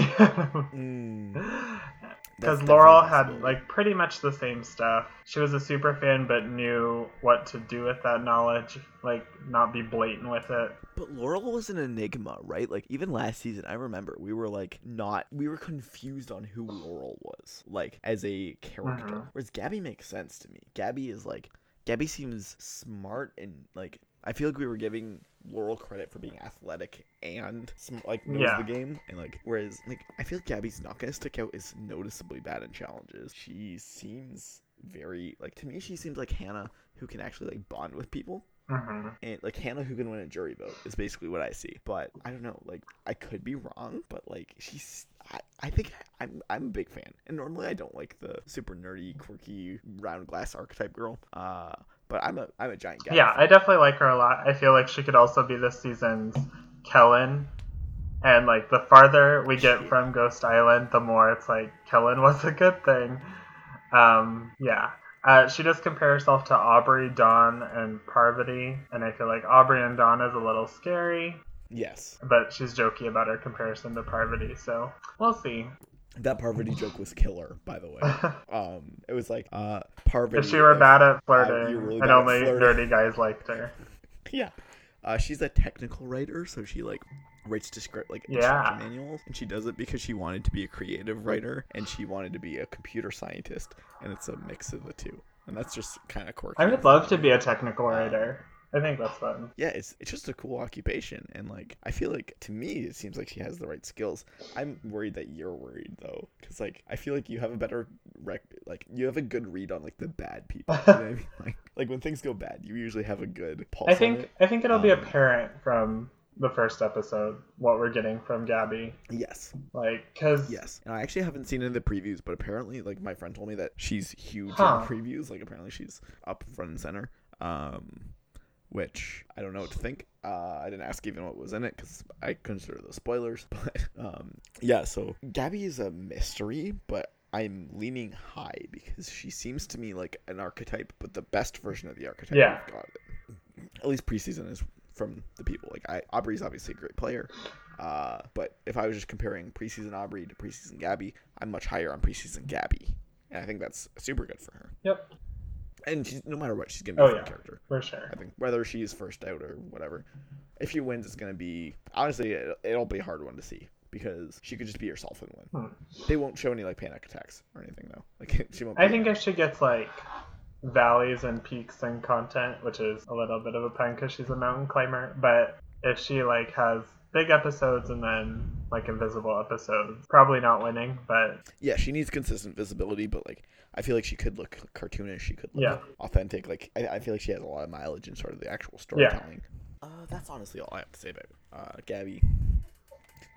because Laurel had like pretty much the same stuff. She was a super fan but knew what to do with that knowledge, like not be blatant with it. But Laurel was an enigma, right? Like even last season I remember we were confused on who Laurel was, like as a character. Whereas Gabby makes sense to me. Gabby seems smart and like I feel like we were giving Laurel credit for being athletic and like knows the game, and like whereas like I feel like Gabby's not gonna stick out as noticeably bad in challenges. She seems very like, to me she seems like Hannah who can actually like bond with people. And like Hannah who can win a jury vote is basically what I see. But I don't know, like I could be wrong, but like she's I think I'm a big fan, and normally I don't like the super nerdy quirky round glass archetype girl. But I'm a giant guy. Yeah, I definitely like her a lot. I feel like she could also be this season's Kellyn. And, like, the farther we get from Ghost Island, the more it's like, Kellyn was a good thing. Yeah. She does compare herself to Aubrey, Dawn, and Parvati. And I feel like Aubrey and Dawn is a little scary. Yes. But she's jokey about her comparison to Parvati, so we'll see. That Parvati joke was killer, by the way. It was like, Parvati... If she were bad at flirting, really bad and only flirting. Nerdy guys liked her. Yeah. She's a technical writer, so she, like, writes to script, like, instruction manuals. And she does it because she wanted to be a creative writer, and she wanted to be a computer scientist. And it's a mix of the two. And that's just kind of quirky. I would love to be a technical writer. I think that's fun. Yeah, it's just a cool occupation, and like I feel like to me it seems like she has the right skills. I'm worried that you're worried though, because like I feel like you have a better like you have a good read on like the bad people. You know what I mean? Like when things go bad, you usually have a good pulse. I think it'll be apparent from the first episode what we're getting from Gabby. Yes. Like, cause yes, and I actually haven't seen it in the previews, but apparently like my friend told me that she's huge in previews. Like apparently she's up front and center. Which I don't know what to think. I didn't ask even what was in it because I consider those spoilers. But yeah, so Gabby is a mystery, but I'm leaning high because she seems to me like an archetype, but the best version of the archetype we've got. At least preseason is from the people. Like Aubrey's obviously a great player, but if I was just comparing preseason Aubrey to preseason Gabby, I'm much higher on preseason Gabby, and I think that's super good for her. Yep. And she's, no matter what, she's going to be a fun character. For sure. I think whether she's first out or whatever. If she wins, it's going to be... Honestly, it'll be a hard one to see. Because she could just be herself and win. They won't show any, like, panic attacks or anything, though. Like, she won't. I think if she gets, like, valleys and peaks in content, which is a little bit of a pun because she's a mountain climber. But if she, like, has big episodes and then, like, invisible episodes, probably not winning, but... Yeah, she needs consistent visibility, but, like... I feel like she could look cartoonish. She could look authentic. Like I feel like she has a lot of mileage in sort of the actual storytelling. Yeah. That's honestly all I have to say about Gabby.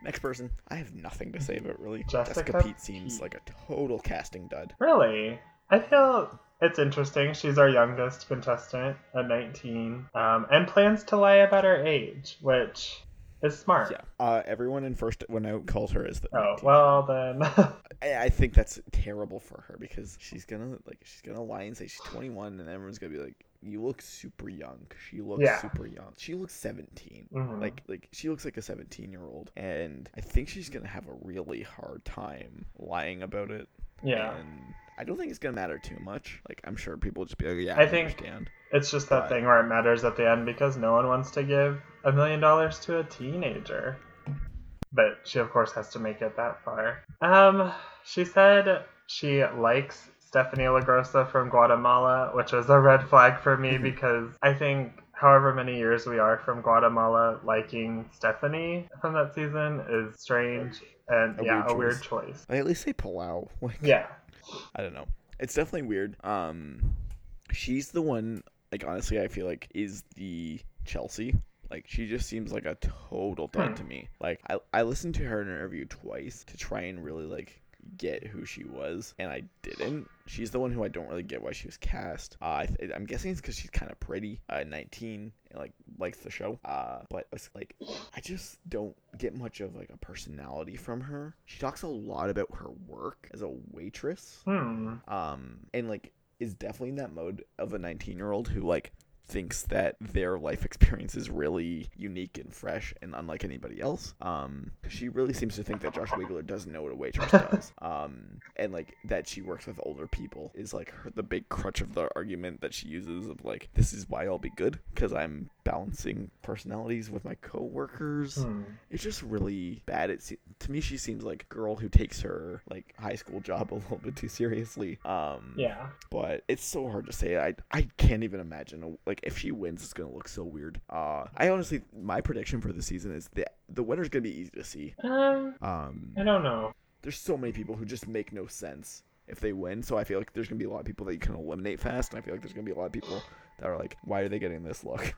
Next person, I have nothing to say about really. Jessica Pete seems like a total casting dud. Really? I feel it's interesting. She's our youngest contestant at 19, and plans to lie about her age, which... is smart. Yeah. Everyone in First One Out calls her as the... Oh, 19. Well then. I think that's terrible for her because she's gonna lie and say she's 21, and everyone's gonna be like, you look super young. She looks super young. She looks 17. Mm-hmm. Like she looks like a 17-year-old. And I think she's going to have a really hard time lying about it. Yeah. And I don't think it's going to matter too much. Like, I'm sure people will just be like, yeah, I understand. It's just that thing where it matters at the end because no one wants to give $1 million to a teenager. But she, of course, has to make it that far. She said she likes Stephanie LaGrossa from Guatemala, which was a red flag for me because I think however many years we are from Guatemala, liking Stephanie from that season is strange and, a weird choice. I at least say Palau. I don't know. It's definitely weird. She's the one, like, honestly, I feel like is the Chelsea. Like, she just seems like a total dud to me. Like, I listened to her in an interview twice to try and really, like, get who she was, and I didn't. She's the one who I don't really get why she was cast. I'm guessing it's because she's kind of pretty, 19, and, like, likes the show. But, it's, like, I just don't get much of, like, a personality from her. She talks a lot about her work as a waitress. And, like, is definitely in that mode of a 19-year-old who, like, thinks that their life experience is really unique and fresh and unlike anybody else. She really seems to think that Josh Wigler doesn't know what a waitress does. And, like, that she works with older people is, like, the big crutch of the argument that she uses of, like, this is why I'll be good because I'm balancing personalities with my co-workers. It's just really bad. To me, she seems like a girl who takes her, like, high school job a little bit too seriously. But it's so hard to say. I can't even imagine like, if she wins, it's going to look so weird. I honestly, my prediction for the season is that the winner's going to be easy to see. I don't know. There's so many people who just make no sense if they win. So I feel like there's going to be a lot of people that you can eliminate fast. And I feel like there's going to be a lot of people that are like, why are they getting this look?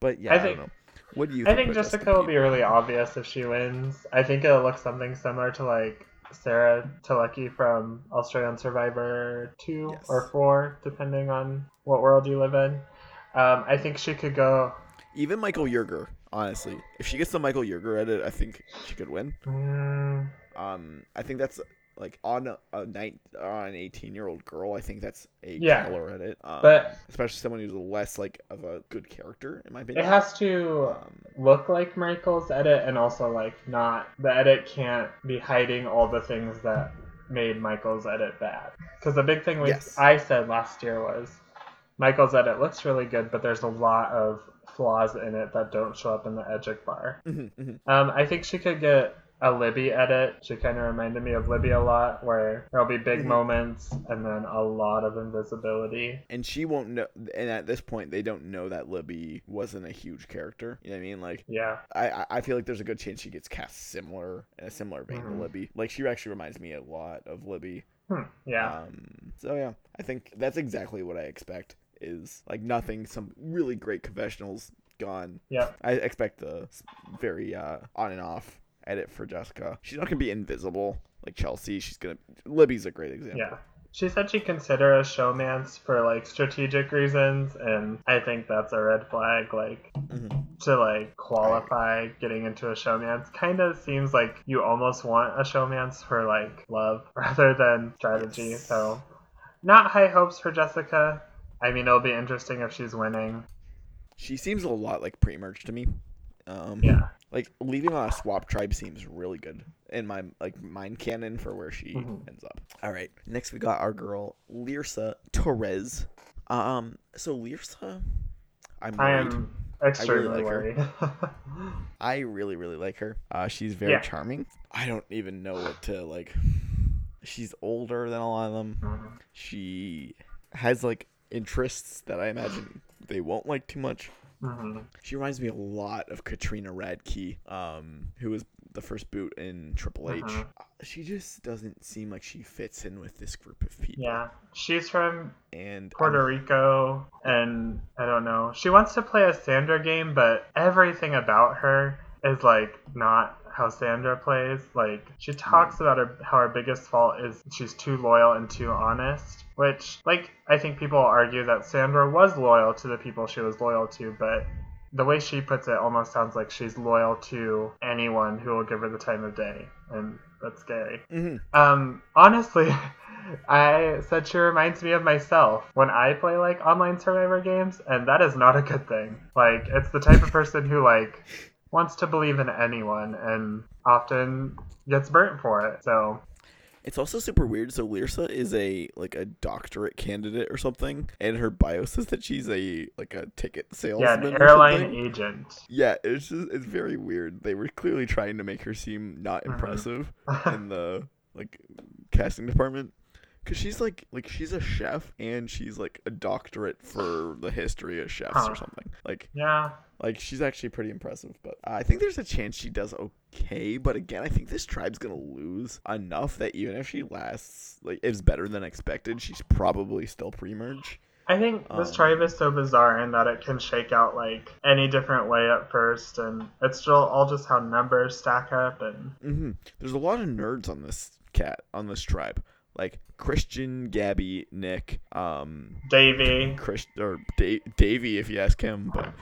But yeah, I don't know. What do you think? I think Jessica will be really obvious if she wins. I think it'll look something similar to, like, Sarah Telecky from Australian Survivor 2 or 4, depending on what world you live in. I think she could go... Even Michael Yerger, honestly. If she gets the Michael Yerger edit, I think she could win. I think that's, like, on an 18-year-old girl, I think that's a killer edit. But especially someone who's less, like, of a good character, in my opinion. It has to look like Michael's edit and also, like, not... The edit can't be hiding all the things that made Michael's edit bad. Because the big thing I said last year was... Michael's edit looks really good, but there's a lot of flaws in it that don't show up in the Edgic bar. I think she could get a Libby edit. She kind of reminded me of Libby a lot, where there'll be big moments and then a lot of invisibility. And she won't know, and at this point, they don't know that Libby wasn't a huge character. You know what I mean? Like, I feel like there's a good chance she gets cast in a similar vein to Libby. Like, she actually reminds me a lot of Libby. So yeah, I think that's exactly what I expect. Is like nothing, some really great confessionals gone. I expect the very on and off edit for Jessica. She's not gonna be invisible like Chelsea. Libby's a great example. She said she'd consider a showmance for, like, strategic reasons, and I think that's a red flag, like, to, like, qualify getting into a showmance. Kind of seems like you almost want a showmance for, like, love rather than strategy, so not high hopes for Jessica. I mean, it'll be interesting if she's winning. She seems a lot like pre-merge to me. Like, leaving on a swap tribe seems really good in my, like, mind canon for where she ends up. All right. Next, we got our girl, Lyrsa Torres. So, Lyrsa, I'm worried. I am extremely worried. I really, really like her. She's very charming. I don't even know what to, like... She's older than a lot of them. She has, like, interests that I imagine they won't like too much. She reminds me a lot of Katrina Radke, who was the first boot in Triple H. She just doesn't seem like she fits in with this group of people. She's from Puerto Rico, and I don't know. She wants to play a Sandra game, but everything about her is, like, not how Sandra plays. Like, she talks about how her biggest fault is she's too loyal and too honest, which, like, I think people argue that Sandra was loyal to the people she was loyal to, but the way she puts it almost sounds like she's loyal to anyone who will give her the time of day, and that's scary. Honestly, I said she reminds me of myself when I play, like, online Survivor games, and that is not a good thing. Like, it's the type of person who, like, wants to believe in anyone and often gets burnt for it, so... It's also super weird. So Lyrsa is a doctorate candidate or something, and her bio says that she's a ticket salesman. Yeah, an airline agent. Yeah, it's very weird. They were clearly trying to make her seem not impressive in the casting department, because she's she's a chef and she's a doctorate for the history of chefs or something. Yeah. She's actually pretty impressive, but I think there's a chance she does okay, but again, I think this tribe's going to lose enough that even if she lasts, is better than expected, she's probably still pre-merge. I think this tribe is so bizarre in that it can shake out, any different way at first, and it's still all just how numbers stack up, and... Mm-hmm. There's a lot of nerds on this tribe. Christian, Gabby, Nick, Davey. Davey, if you ask him, but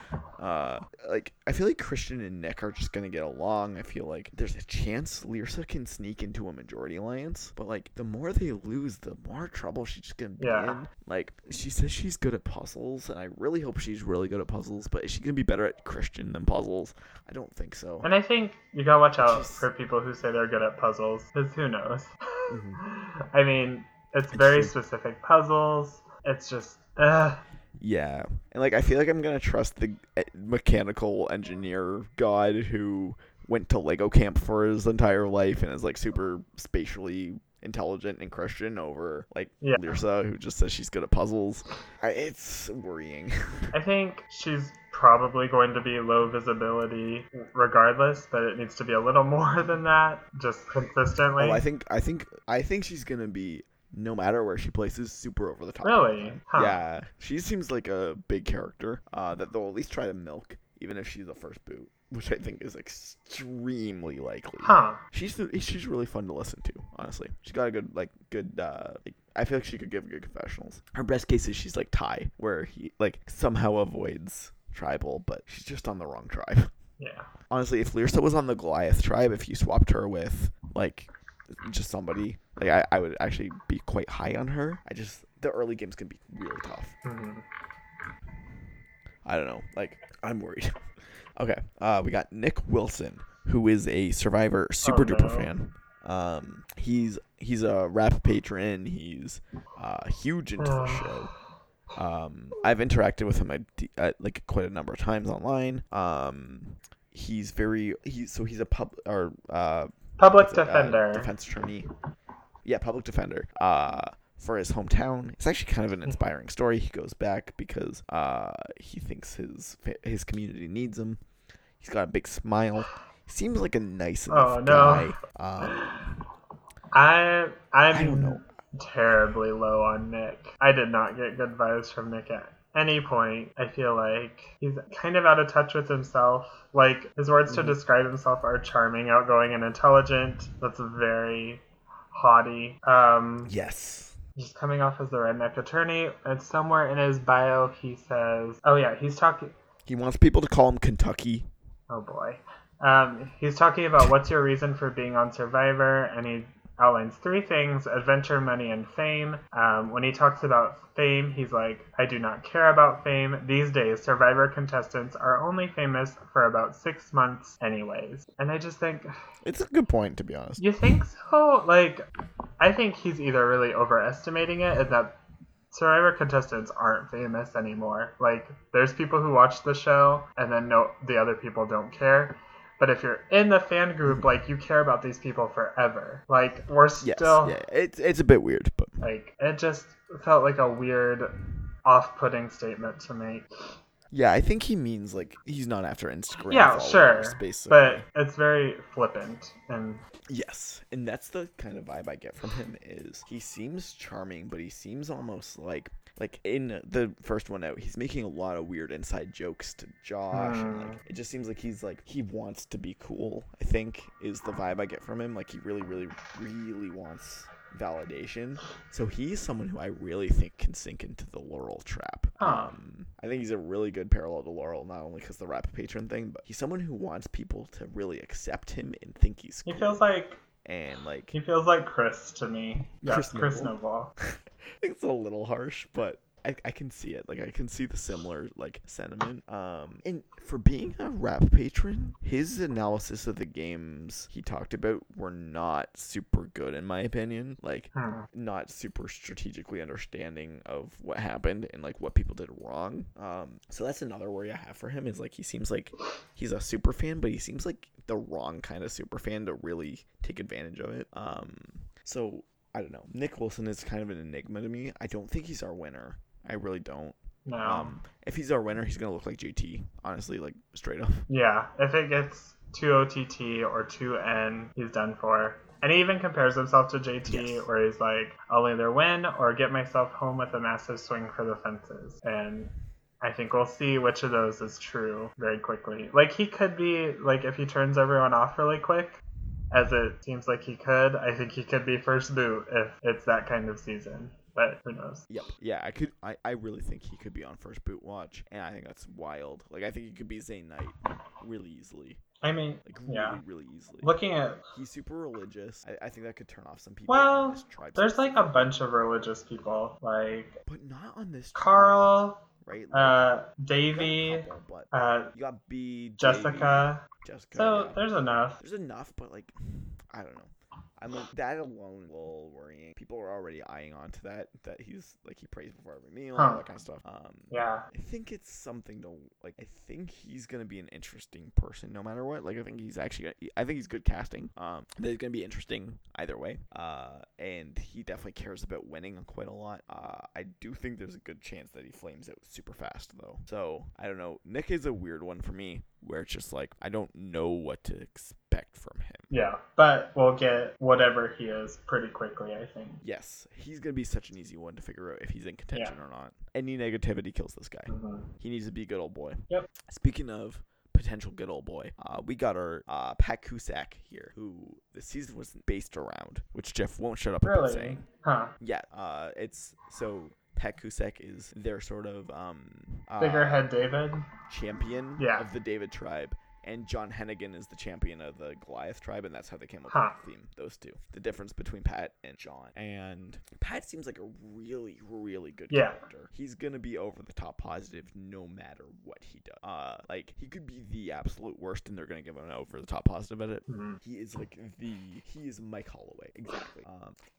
I feel like Christian and Nick are just gonna get along. I feel like there's a chance Lyrsa can sneak into a majority alliance, but the more they lose, the more trouble she's just gonna be in. She says she's good at puzzles, and I really hope she's really good at puzzles, but is she gonna be better at Christian than puzzles? I don't think so. And I think you gotta watch out for people who say they're good at puzzles, because who knows? Mm-hmm. I mean, it's very specific puzzles. It's just, Yeah. And, I feel like I'm going to trust the mechanical engineer god who went to Lego camp for his entire life and is, super spatially intelligent and Christian over, Lyrsa, who just says she's good at puzzles. It's worrying. I think she's probably going to be low visibility regardless, but it needs to be a little more than that, just consistently. Oh, I think she's going to be, no matter where she places, super over the top. Really? Huh. Yeah. She seems like a big character that they'll at least try to milk, even if she's the first boot, which I think is extremely likely. Huh. She's really fun to listen to, honestly. She's got a good I feel like she could give good confessionals. Her best case is she's Ty, where he somehow avoids tribal, but she's just on the wrong tribe. Yeah. Honestly, if Lyrsa was on the Goliath tribe, if you swapped her with just somebody, I would actually be quite high on her. The early game's gonna be really tough. Mm-hmm. I don't know. I'm worried. Okay. We got Nick Wilson, who is a Survivor super duper fan. He's a rap patron. He's huge into the show. I've interacted with him quite a number of times online. He's a public defender, defense attorney. Yeah, public defender. For his hometown. It's actually kind of an inspiring story. He goes back because he thinks his community needs him. He's got a big smile. He seems like a nice enough guy. I don't know. Terribly low on Nick. I did not get good vibes from Nick at any point. I feel like he's kind of out of touch with himself. His words to describe himself are charming, outgoing, and intelligent. That's very haughty. Yes. Just coming off as the redneck attorney, and somewhere in his bio he says, he wants people to call him Kentucky. Oh boy. He's talking about what's your reason for being on Survivor, and he outlines three things: adventure, money, and fame. When he talks about fame, he's like, I do not care about fame. These days, Survivor contestants are only famous for about 6 months anyways. And I just think... It's a good point, to be honest. You think so? I think he's either really overestimating it and that Survivor contestants aren't famous anymore. There's people who watch the show and then the other people don't care. But if you're in the fan group, you care about these people forever. We're still... Yes, yeah. It's a bit weird, but... It just felt like a weird, off-putting statement to make. Yeah, I think he means, he's not after Instagram. Yeah, sure. Basically. But it's very flippant. And yes, and that's the kind of vibe I get from him is he seems charming, but he seems almost like in the first one out, he's making a lot of weird inside jokes to Josh. And it just seems like he's he wants to be cool, I think, is the vibe I get from him. He really, really, really wants validation. So he's someone who I really think can sink into the Laurel trap. I think he's a really good parallel to Laurel, not only because the rap patron thing, but he's someone who wants people to really accept him and think he's cool. He feels like and like he feels like Chris to me. Yeah, Chris Noble. I think it's a little harsh, but I can see it. Like, I can see the similar like sentiment. And for being a rap patron, his analysis of the games he talked about were not super good, in my opinion. Like, not super strategically understanding of what happened and like what people did wrong. So that's another worry I have for him, is like he seems like he's a super fan, but he seems like the wrong kind of super fan to really take advantage of it. So I don't know. Nick Wilson is kind of an enigma to me. I don't think he's our winner. I really don't. No. If he's our winner, he's going to look like JT, honestly, like straight up. Yeah, if it gets 2OTT or 2N, he's done for. And he even compares himself to JT, yes, where he's like, I'll either win or get myself home with a massive swing for the fences. And I think we'll see which of those is true very quickly. Like, he could be, like, if he turns everyone off really quick, as it seems like he could, I think he could be first boot if it's that kind of season. But who knows? Yep. Yeah, I really think he could be on first boot watch, and I think that's wild. Like, I think he could be Zane Knight really easily. I mean, like, really, yeah, really easily. Looking at, he's super religious. I think that could turn off some people. Well, on this tribe. There's like a bunch of religious people, like, but not on this tribe. Carl, right? Like, Davey, couple, you got B, Jessica. Davey. Jessica, so yeah, there's enough, but like, I don't know. I'm like, that alone will worrying. People are already eyeing on to that he's like, he prays before every meal and all that kind of stuff. Yeah. I think it's something to like. I think he's gonna be an interesting person no matter what. Like, I think he's actually, I think he's good casting. He's gonna be interesting either way. And he definitely cares about winning quite a lot. I do think there's a good chance that he flames out super fast though. So I don't know. Nick is a weird one for me, where it's just like, I don't know what to expect from him. Yeah, but we'll get whatever he is pretty quickly, I think. Yes, he's going to be such an easy one to figure out if he's in contention or not. Any negativity kills this guy. Mm-hmm. He needs to be a good old boy. Yep. Speaking of potential good old boy, we got our Pat Cusack here, who the season was based around, which Jeff won't shut up about saying. Huh. Yeah, it's so... Pat Cusack is their sort of figurehead David champion of the David tribe, and John Hennigan is the champion of the Goliath tribe, and that's how they came up with the theme. Those two, the difference between Pat and John. And Pat seems like a really, really good character. He's gonna be over the top positive no matter what he does. Like, he could be the absolute worst, and they're gonna give him an over the top positive at it. Mm-hmm. He is Mike Holloway exactly.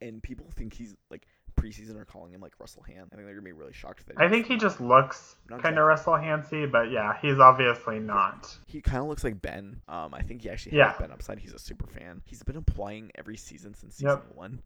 And people think he's like. Preseason are calling him like Russell Hand. I think they're gonna be really shocked. I think he just looks kind of Russell Handsy, but yeah, he's obviously not. He kind of looks like Ben. I think he actually has Ben upside. He's a super fan. He's been applying every season since season one.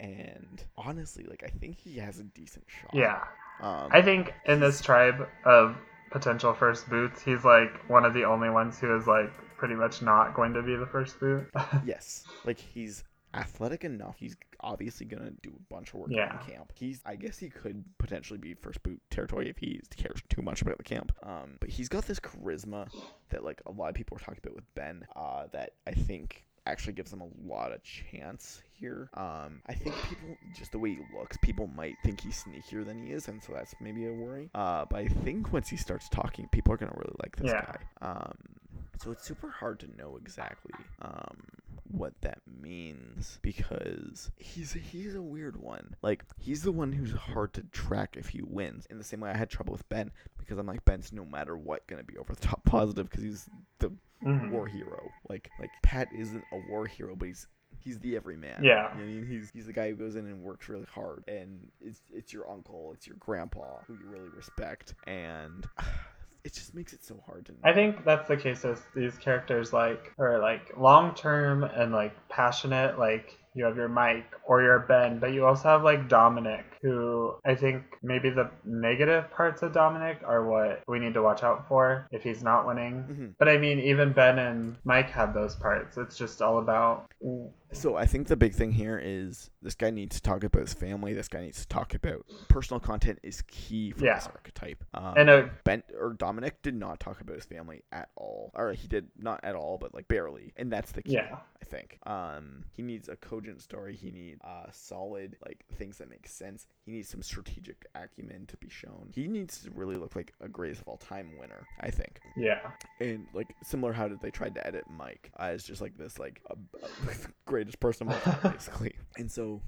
And honestly, like, I think he has a decent shot. Yeah. I think in this tribe of potential first boots, he's like one of the only ones who is like pretty much not going to be the first boot. Yes. Like, he's athletic enough. He's obviously gonna do a bunch of work in camp. I guess he could potentially be first boot territory if he cares too much about the camp. But he's got this charisma that like a lot of people were talking about with Ben. That I think actually gives him a lot of chance here. I think people, just the way he looks, people might think he's sneakier than he is, and so that's maybe a worry. But I think once he starts talking, people are gonna really like this guy. So it's super hard to know exactly what that means, because he's a weird one. Like, he's the one who's hard to track if he wins. In the same way I had trouble with Ben, because I'm like, Ben's no matter what gonna be over the top positive because he's the war hero. Like Pat isn't a war hero, but he's the everyman. Yeah. You know what I mean? He's the guy who goes in and works really hard, and it's your uncle, it's your grandpa who you really respect, and it just makes it so hard to know. I think that's the case with these characters, like, are like long-term and like passionate. Like, you have your Mike or your Ben, but you also have like Dominic, who I think maybe the negative parts of Dominic are what we need to watch out for if he's not winning. Mm-hmm. But I mean, even Ben and Mike have those parts. It's just all about... So I think the big thing here is this guy needs to talk about his family. This guy needs to talk about personal content is key for this archetype. Ben or Dominic did not talk about his family at all. Or he did not at all, but like barely. And that's the key, I think. He needs a cogent story. He needs solid like things that make sense. He needs some strategic acumen to be shown. He needs to really look like a greatest of all time winner, I think. Yeah. And like similar, how did they try to edit Mike? It's just like this like great greatest person of all time, basically. And so,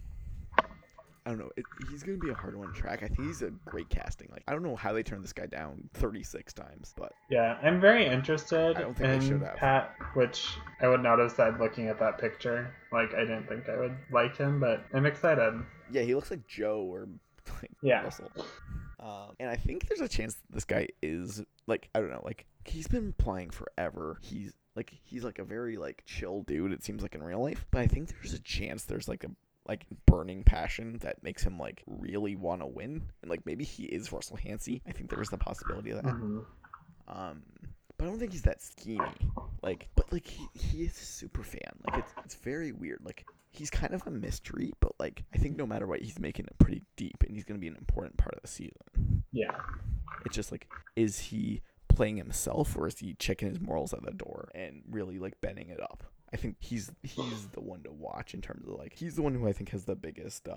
I don't know. He's going to be a hard one to track. I think he's a great casting. Like, I don't know how they turned this guy down 36 times, but yeah, I'm very interested. I don't think they should have Pat, which I would not have said looking at that picture. Like, I didn't think I would like him, but I'm excited. Yeah, he looks like Joe or like Russell. And I think there's a chance that this guy is like, I don't know, like he's been playing forever. He's like a very like chill dude, it seems like, in real life. But I think there's a chance there's like a like burning passion that makes him like really want to win. And like maybe he is Russell Hansie. I think there is the possibility of that. Mm-hmm. But I don't think he's that schemy. Like, but like he is a super fan. Like it's very weird. Like he's kind of a mystery, but like I think no matter what, he's making it pretty deep, and he's going to be an important part of the season. Yeah. It's just like, is he playing himself, or is he checking his morals at the door and really like bending it up? I think he's the one to watch in terms of like, he's the one who I think has the biggest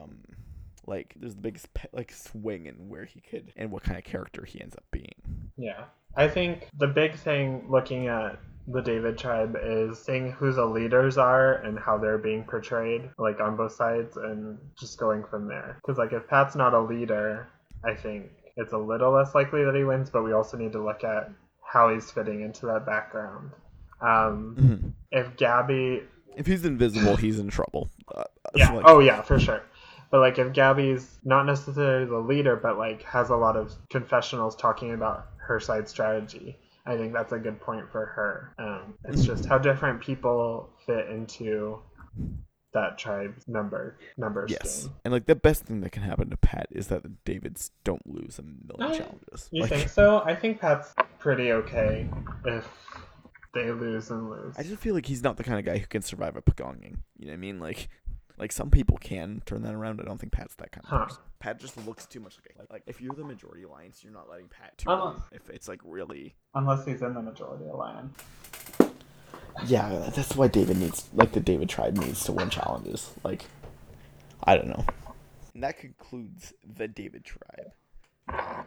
like there's the biggest like swing in where he could and what kind of character he ends up being. Yeah, I think the big thing looking at the David tribe is seeing who the leaders are and how they're being portrayed, like on both sides, and just going from there. Because like if Pat's not a leader, I think it's a little less likely that he wins, but we also need to look at how he's fitting into that background. Mm-hmm. If he's invisible, he's in trouble. Yeah. So like, oh yeah, for sure. But like if Gabby's not necessarily the leader, but like has a lot of confessionals talking about her side strategy, I think that's a good point for her. It's just how different people fit into that tribe's numbers. Yes, game. And like the best thing that can happen to Pat is that the Davids don't lose a million challenges. You like, think so? I think Pat's pretty okay if they lose and lose. I just feel like he's not the kind of guy who can survive a pagonging. You know what I mean? Like some people can turn that around. I don't think Pat's that kind of person. Pat just looks too much like if you're the majority alliance, you're not letting Pat too long, if it's like really, unless he's in the majority alliance. Yeah, that's why David needs, like the David tribe needs to win challenges. Like, I don't know. And that concludes the David tribe,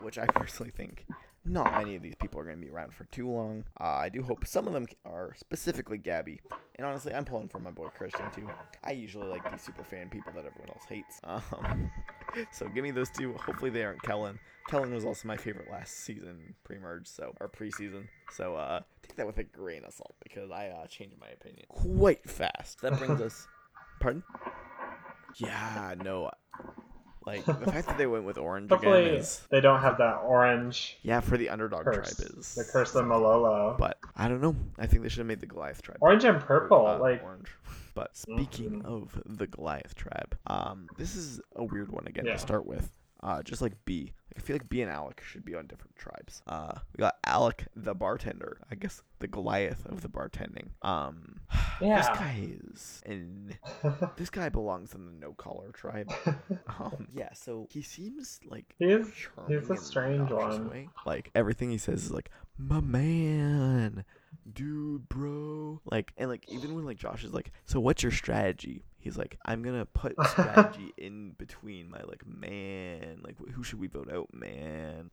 which I personally think not many of these people are going to be around for too long. I do hope some of them are, specifically Gabby. And honestly, I'm pulling for my boy Christian too. I usually like these super fan people that everyone else hates. So give me those two. Hopefully they aren't Kellyn. Kellyn was also my favorite last season preseason. So take that with a grain of salt, because I changed my opinion quite fast. That brings us... Pardon? Yeah, no... Like, the fact that they went with orange again is... they don't have that orange... Yeah, for the underdog tribe is... the curse of Malolo. But, I don't know. I think they should have made the Goliath tribe. Orange and purple, like... Orange. But, speaking of the Goliath tribe, this is a weird one again to start with. Just like B. I feel like B and Alec should be on different tribes. We got Alec the bartender. I guess the Goliath of the bartending. This guy is in... this guy belongs in the no-collar tribe. Yeah, so he seems like... He's a strange one. Way. Like, everything he says is like, my man, dude, bro. Like, and like, even when like Josh is like, so what's your strategy? He's like, I'm going to put strategy in between my, like, man, like, who should we vote out, man?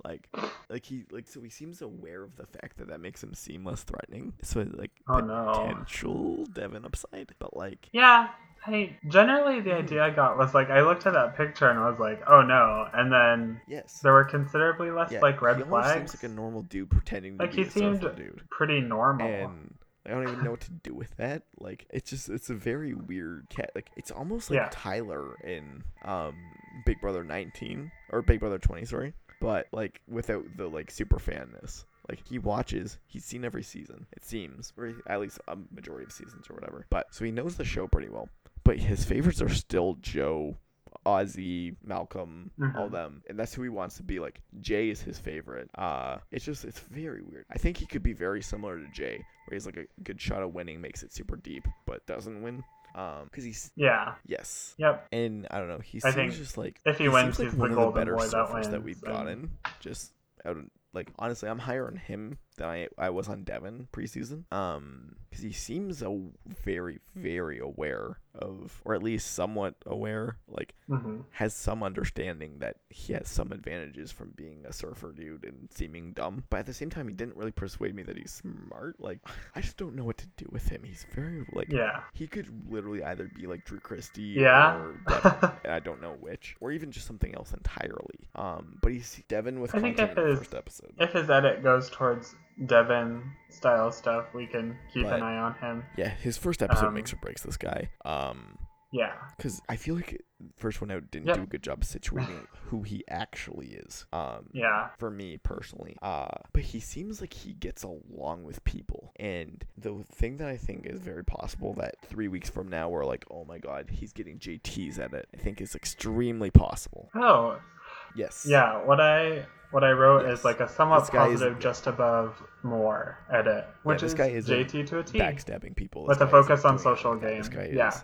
So he seems aware of the fact that makes him seem less threatening. So, like, potential Devin upside, but, like... Yeah, hey, generally the idea I got was, like, I looked at that picture and I was like, oh, no. And then there were considerably less, like, red flags. He seems like a normal dude pretending to be a social dude. Like, he seemed pretty normal. And... I don't even know what to do with that. Like, it's a very weird cat. Like, it's almost like Tyler in Big Brother 19 or Big Brother 20, sorry. But like without the like super fanness. Like he watches, he's seen every season, it seems, or at least a majority of seasons or whatever. But so he knows the show pretty well. But his favorites are still Joe, Ozzy, Malcolm, all them, and that's who he wants to be. Like Jay is his favorite. It's very weird. I think he could be very similar to Jay, where he's like a good shot of winning, makes it super deep, but doesn't win. Because he's and I don't know. He seems just like if he wins, he's like one of the better surfers that we've gotten, just out of like, honestly, I'm higher on him than I was on Devin preseason. Because he seems very, very aware of, or at least somewhat aware, like, has some understanding that he has some advantages from being a surfer dude and seeming dumb. But at the same time, he didn't really persuade me that he's smart. Like, I just don't know what to do with him. He's very, like, he could literally either be like Drew Christie or Devin, and I don't know which, or even just something else entirely. But he's Devin with content in the first episode. If his edit goes towards Devin style stuff, we can keep an eye on him. Yeah, his first episode makes or breaks this guy. Yeah, because I feel like First One Out didn't do a good job situating who he actually is. For me personally, but he seems like he gets along with people, and the thing that I think is very possible that 3 weeks from now we're like, oh my god, he's getting JT's at it, I think is extremely possible. Oh, yes. Yeah, what I wrote is like a somewhat positive, just above more edit, which is guy is JT to a T, backstabbing people with a focus on social game.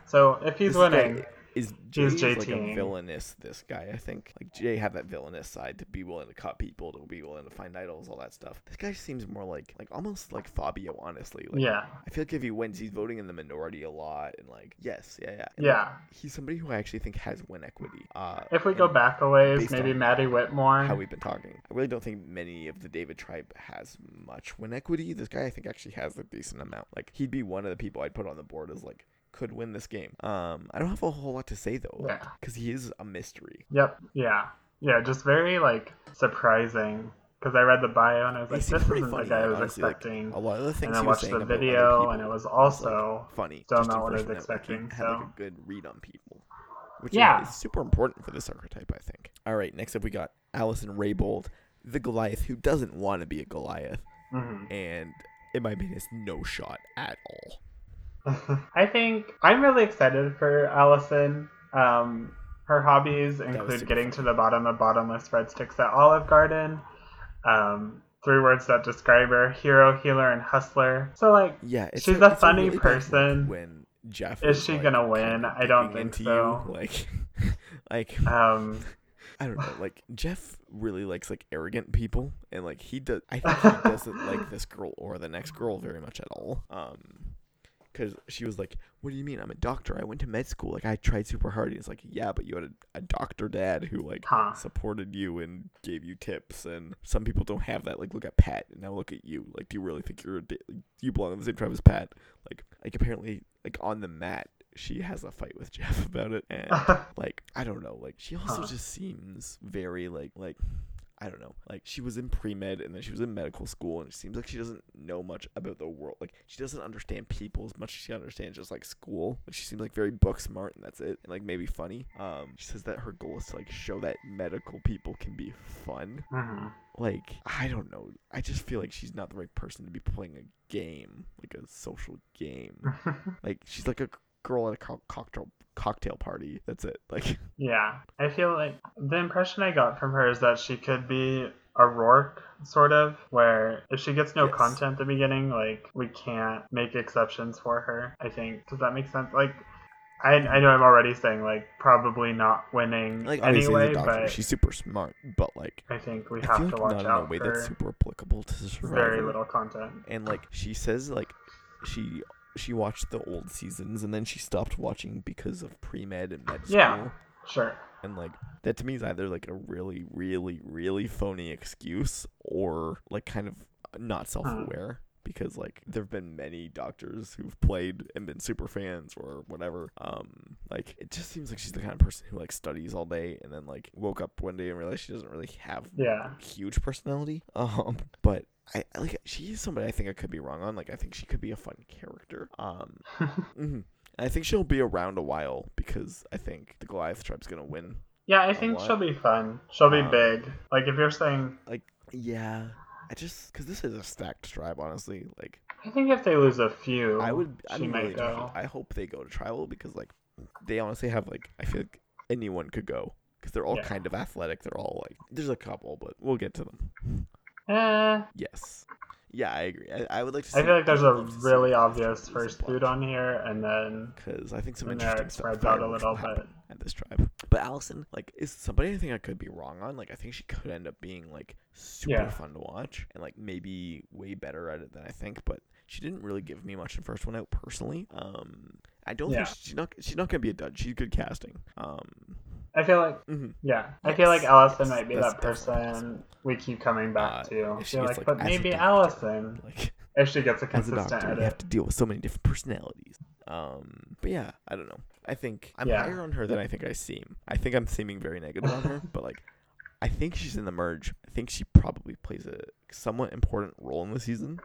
So if he's winning, is Jay's JT. Like a villainous this guy, I think. Like, Jay had that villainous side to be willing to cut people, to be willing to find idols, all that stuff. This guy seems more like almost like Fabio, honestly. Like, I feel like if he wins, he's voting in the minority a lot, and like, And like, he's somebody who I actually think has win equity. If we go back a ways, maybe Maddie Whitmore. How we've been talking. I really don't think many of the David tribe has much win equity. This guy, I think, actually has a decent amount. Like, he'd be one of the people I'd put on the board as like, could win this game. I don't have a whole lot to say though, because he is a mystery. Just very like surprising, because I read the bio and I was like, this isn't funny, the guy I was honestly expecting. Like, a lot of the things, and I watched the video and it was also like, funny. Don't know what I was expecting. Like, had like a good read on people, which is super important for this archetype, I think. All right, next up we got Allison Raybold, the Goliath who doesn't want to be a Goliath, and in my opinion, it's no shot at all. I think I'm really excited for Allison. Her hobbies include getting to the bottom of bottomless breadsticks at Olive Garden. 3 words that describe her: hero, healer, and hustler. So like, she's a funny really person. When Jeff is she like, gonna win? I don't think so. You. Like I don't know. Like, Jeff really likes like arrogant people, and like he does. I think he doesn't like this girl or the next girl very much at all. Because she was like, what do you mean? I'm a doctor. I went to med school. Like, I tried super hard. And it's like, yeah, but you had a doctor dad who, like, supported you and gave you tips. And some people don't have that. Like, look at Pat. And now look at you. Like, do you really think you belong in the same tribe as Pat? Like apparently, like, on the mat, she has a fight with Jeff about it. And, like, I don't know. Like, she also just seems very, like... I don't know. Like, she was in pre-med and then she was in medical school, and it seems like she doesn't know much about the world. Like, she doesn't understand people as much as she understands just like school. Like, she seems like very book smart, and that's it. And like maybe funny. She says that her goal is to like show that medical people can be fun. Like, I don't know. I just feel like she's not the right person to be playing a game, like a social game. Like, she's like a girl at a cocktail party. That's it. Like, yeah, I feel like the impression I got from her is that she could be a Rourke, sort of, where if she gets no content at the beginning, like, we can't make exceptions for her, I think. Does that make sense? Like, I know I'm already saying, like, probably not winning, like, anyway, but... She's super smart, but, like... I think we have to watch out for... Not in a way that's super applicable to Survivor. Very little content. And, like, she says, like, she watched the old seasons, and then she stopped watching because of pre-med and med school. Yeah, sure. And, like, that to me is either, like, a really, really, really phony excuse, or, like, kind of not self-aware. Because, like, there have been many doctors who've played and been super fans or whatever. Like, it just seems like she's the kind of person who, like, studies all day and then, like, woke up one day and realized she doesn't really have huge personality. But I like, she is somebody I think I could be wrong on. Like, I think she could be a fun character. I think she'll be around a while, because I think the Goliath tribe's gonna win. Yeah, I think she'll be fun. She'll be big. Like, if you're saying... Like, yeah... I just, because this is a stacked tribe, honestly. Like, I think if they lose a few, I might go. I hope they go to tribal, because, like, they honestly have, like, I feel like anyone could go, because they're all kind of athletic. They're all like, there's a couple, but we'll get to them. Yes. Yeah, I agree. I would like to see. I feel like there's a really obvious first food on here, and then because I think some interesting stuff spreads out a little bit at this tribe. But Allison, like, is somebody I think I could be wrong on. Like, I think she could end up being, like, super fun to watch and, like, maybe way better at it than I think. But she didn't really give me much in First One Out personally. I don't think she's not going to be a dud. She's good casting. I feel like, I feel like Allison might be that person we keep coming back to. I feel like, but maybe Allison, like, if she gets a consistent edit. You have to deal with so many different personalities. But yeah, I don't know. I think I'm higher on her than I think I seem. I think I'm seeming very negative on her, but like, I think she's in the merge. I think she probably plays a somewhat important role in the season.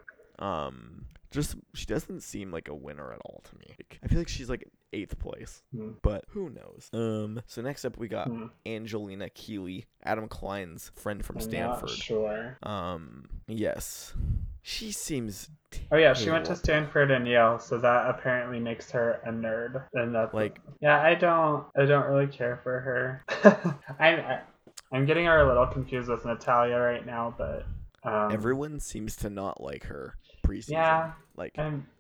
Just she doesn't seem like a winner at all to me. Like, I feel like she's like eighth place, but who knows? So next up we got Angelina Keeley, Adam Klein's friend from Stanford. Not sure. Yes, she seems. Oh yeah, she went to Stanford and Yale, so that apparently makes her a nerd. And that's like, I don't really care for her. I'm getting her a little confused with Natalia right now, but everyone seems to not like her. Preseason. Yeah, like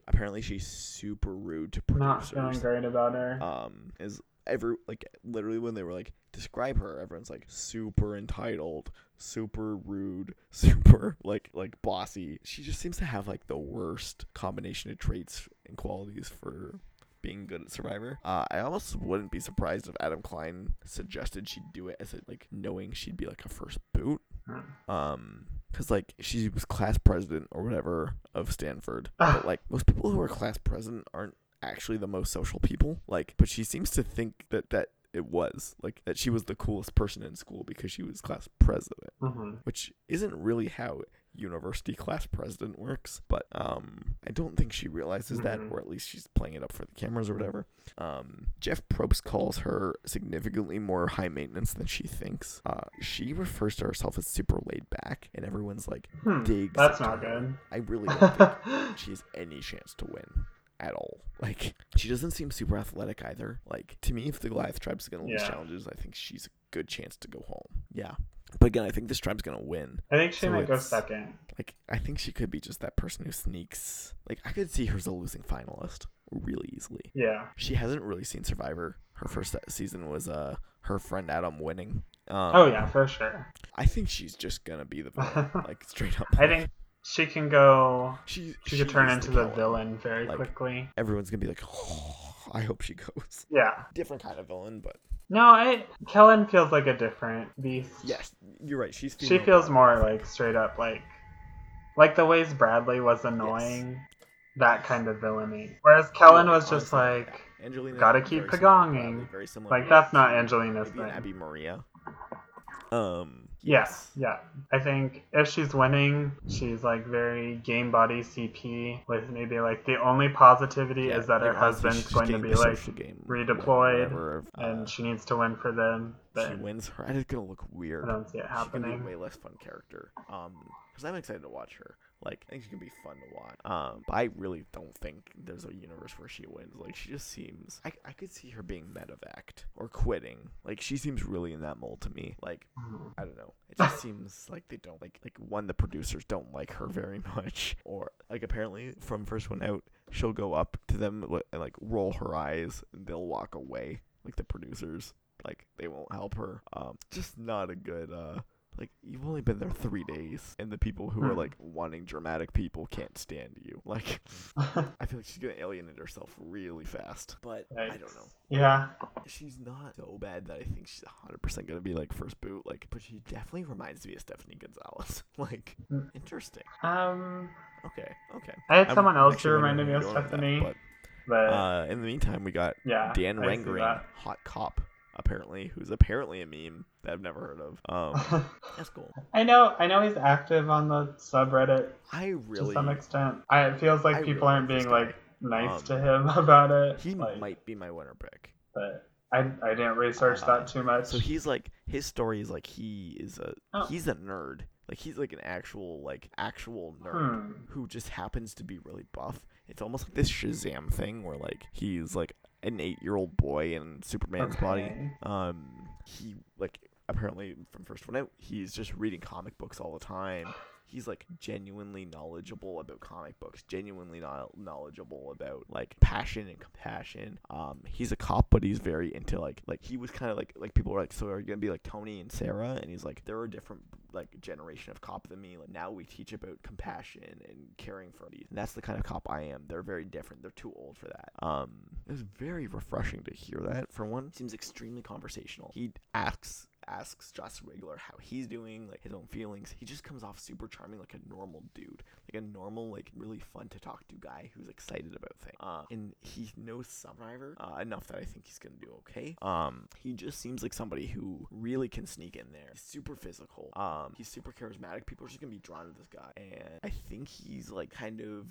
apparently she's super rude to producers. Not feeling great about her. Is every like literally when they were like describe her, everyone's like super entitled, super rude, super like bossy. She just seems to have like the worst combination of traits and qualities for being good at Survivor. I almost wouldn't be surprised if Adam Klein suggested she do it as a, like knowing she'd be like a first boot. Because, like, she was class president or whatever of Stanford. But, like, most people who are class president aren't actually the most social people. Like, but she seems to think that it was. Like, that she was the coolest person in school because she was class president. Which isn't really how university class president works. But I don't think she realizes that, or at least she's playing it up for the cameras or whatever. Jeff Probst calls her significantly more high maintenance than she thinks. She refers to herself as super laid back, and everyone's like, digs. That's not good. I really don't think she has any chance to win at all. Like, she doesn't seem super athletic either. Like, to me, if the Goliath tribe's going to lose challenges, I think she's a good chance to go home. Yeah. But again, I think this tribe's going to win. I think she might go second. Like, I think she could be just that person who sneaks. Like, I could see her as a losing finalist really easily. Yeah. She hasn't really seen Survivor. Her first season was her friend Adam winning. Oh, yeah, for sure. I think she's just going to be the villain, like, straight up. I think she can go. She could turn into the villain very quickly. Everyone's going to be like, oh, I hope she goes. Yeah. Different kind of villain, but. No, Kellyn feels like a different beast. Yes, you're right. She feels more like straight up like the ways Bradley was annoying, that kind of villainy. Whereas Kellyn was just like, Angelina gotta keep pagonging. Like that's not Angelina's thing. Abby Maria. Yes. I think if she's winning, she's like very game body CP with maybe like the only positivity is that her husband's going to be like redeployed and she needs to win for them. But she wins her. It's going to look weird. I don't see it happening. She's going to be a way less fun character. Because I'm excited to watch her. Like, I think she can be fun to watch. But I really don't think there's a universe where she wins. Like, she just seems. I could see her being medevaced or quitting. Like, she seems really in that mold to me. Like, I don't know. It just seems like they don't like one, the producers don't like her very much, or like apparently from First One Out, she'll go up to them and like roll her eyes, and they'll walk away. Like the producers, like they won't help her. Just not a good. Like, you've only been there 3 days, and the people who are, like, wanting dramatic people can't stand you. Like, I feel like she's going to alienate herself really fast. But, I don't know. Yeah. She's not so bad that I think she's 100% going to be, like, first boot. Like, but she definitely reminds me of Stephanie Gonzalez. Like, interesting. Okay. I had someone else who reminded me of Stephanie. But in the meantime, we got Dan Rengering, hot cop. Who's apparently a meme that I've never heard of. That's cool. I know he's active on the subreddit. To some extent. It feels like people aren't being like nice to him about it. He might be my winner pick. But I didn't research that too much. So he's like his story is like he is he's a nerd. Like he's like an actual nerd who just happens to be really buff. It's almost like this Shazam thing where like he's like an 8-year-old boy in Superman's body. He, like, apparently from First One Out, he's just reading comic books all the time. he's like genuinely knowledgeable about comic books, genuinely knowledgeable about like passion and compassion. He's a cop, but he's very into like he was kind of like people were like, so are you gonna be like Tony and Sarah? And he's like, they're a different like generation of cop than me. Like now we teach about compassion and caring for these, and that's the kind of cop I am. They're very different. They're too old for that. It was very refreshing to hear that. For one, seems extremely conversational. He asks Joss Wigler how he's doing, like his own feelings. He just comes off super charming, like a normal dude, like a normal, like really fun to talk to guy who's excited about things. And he knows Survivor enough that I think he's gonna do okay. He just seems like somebody who really can sneak in there. He's super physical. He's super charismatic. People are just gonna be drawn to this guy. And I think he's like kind of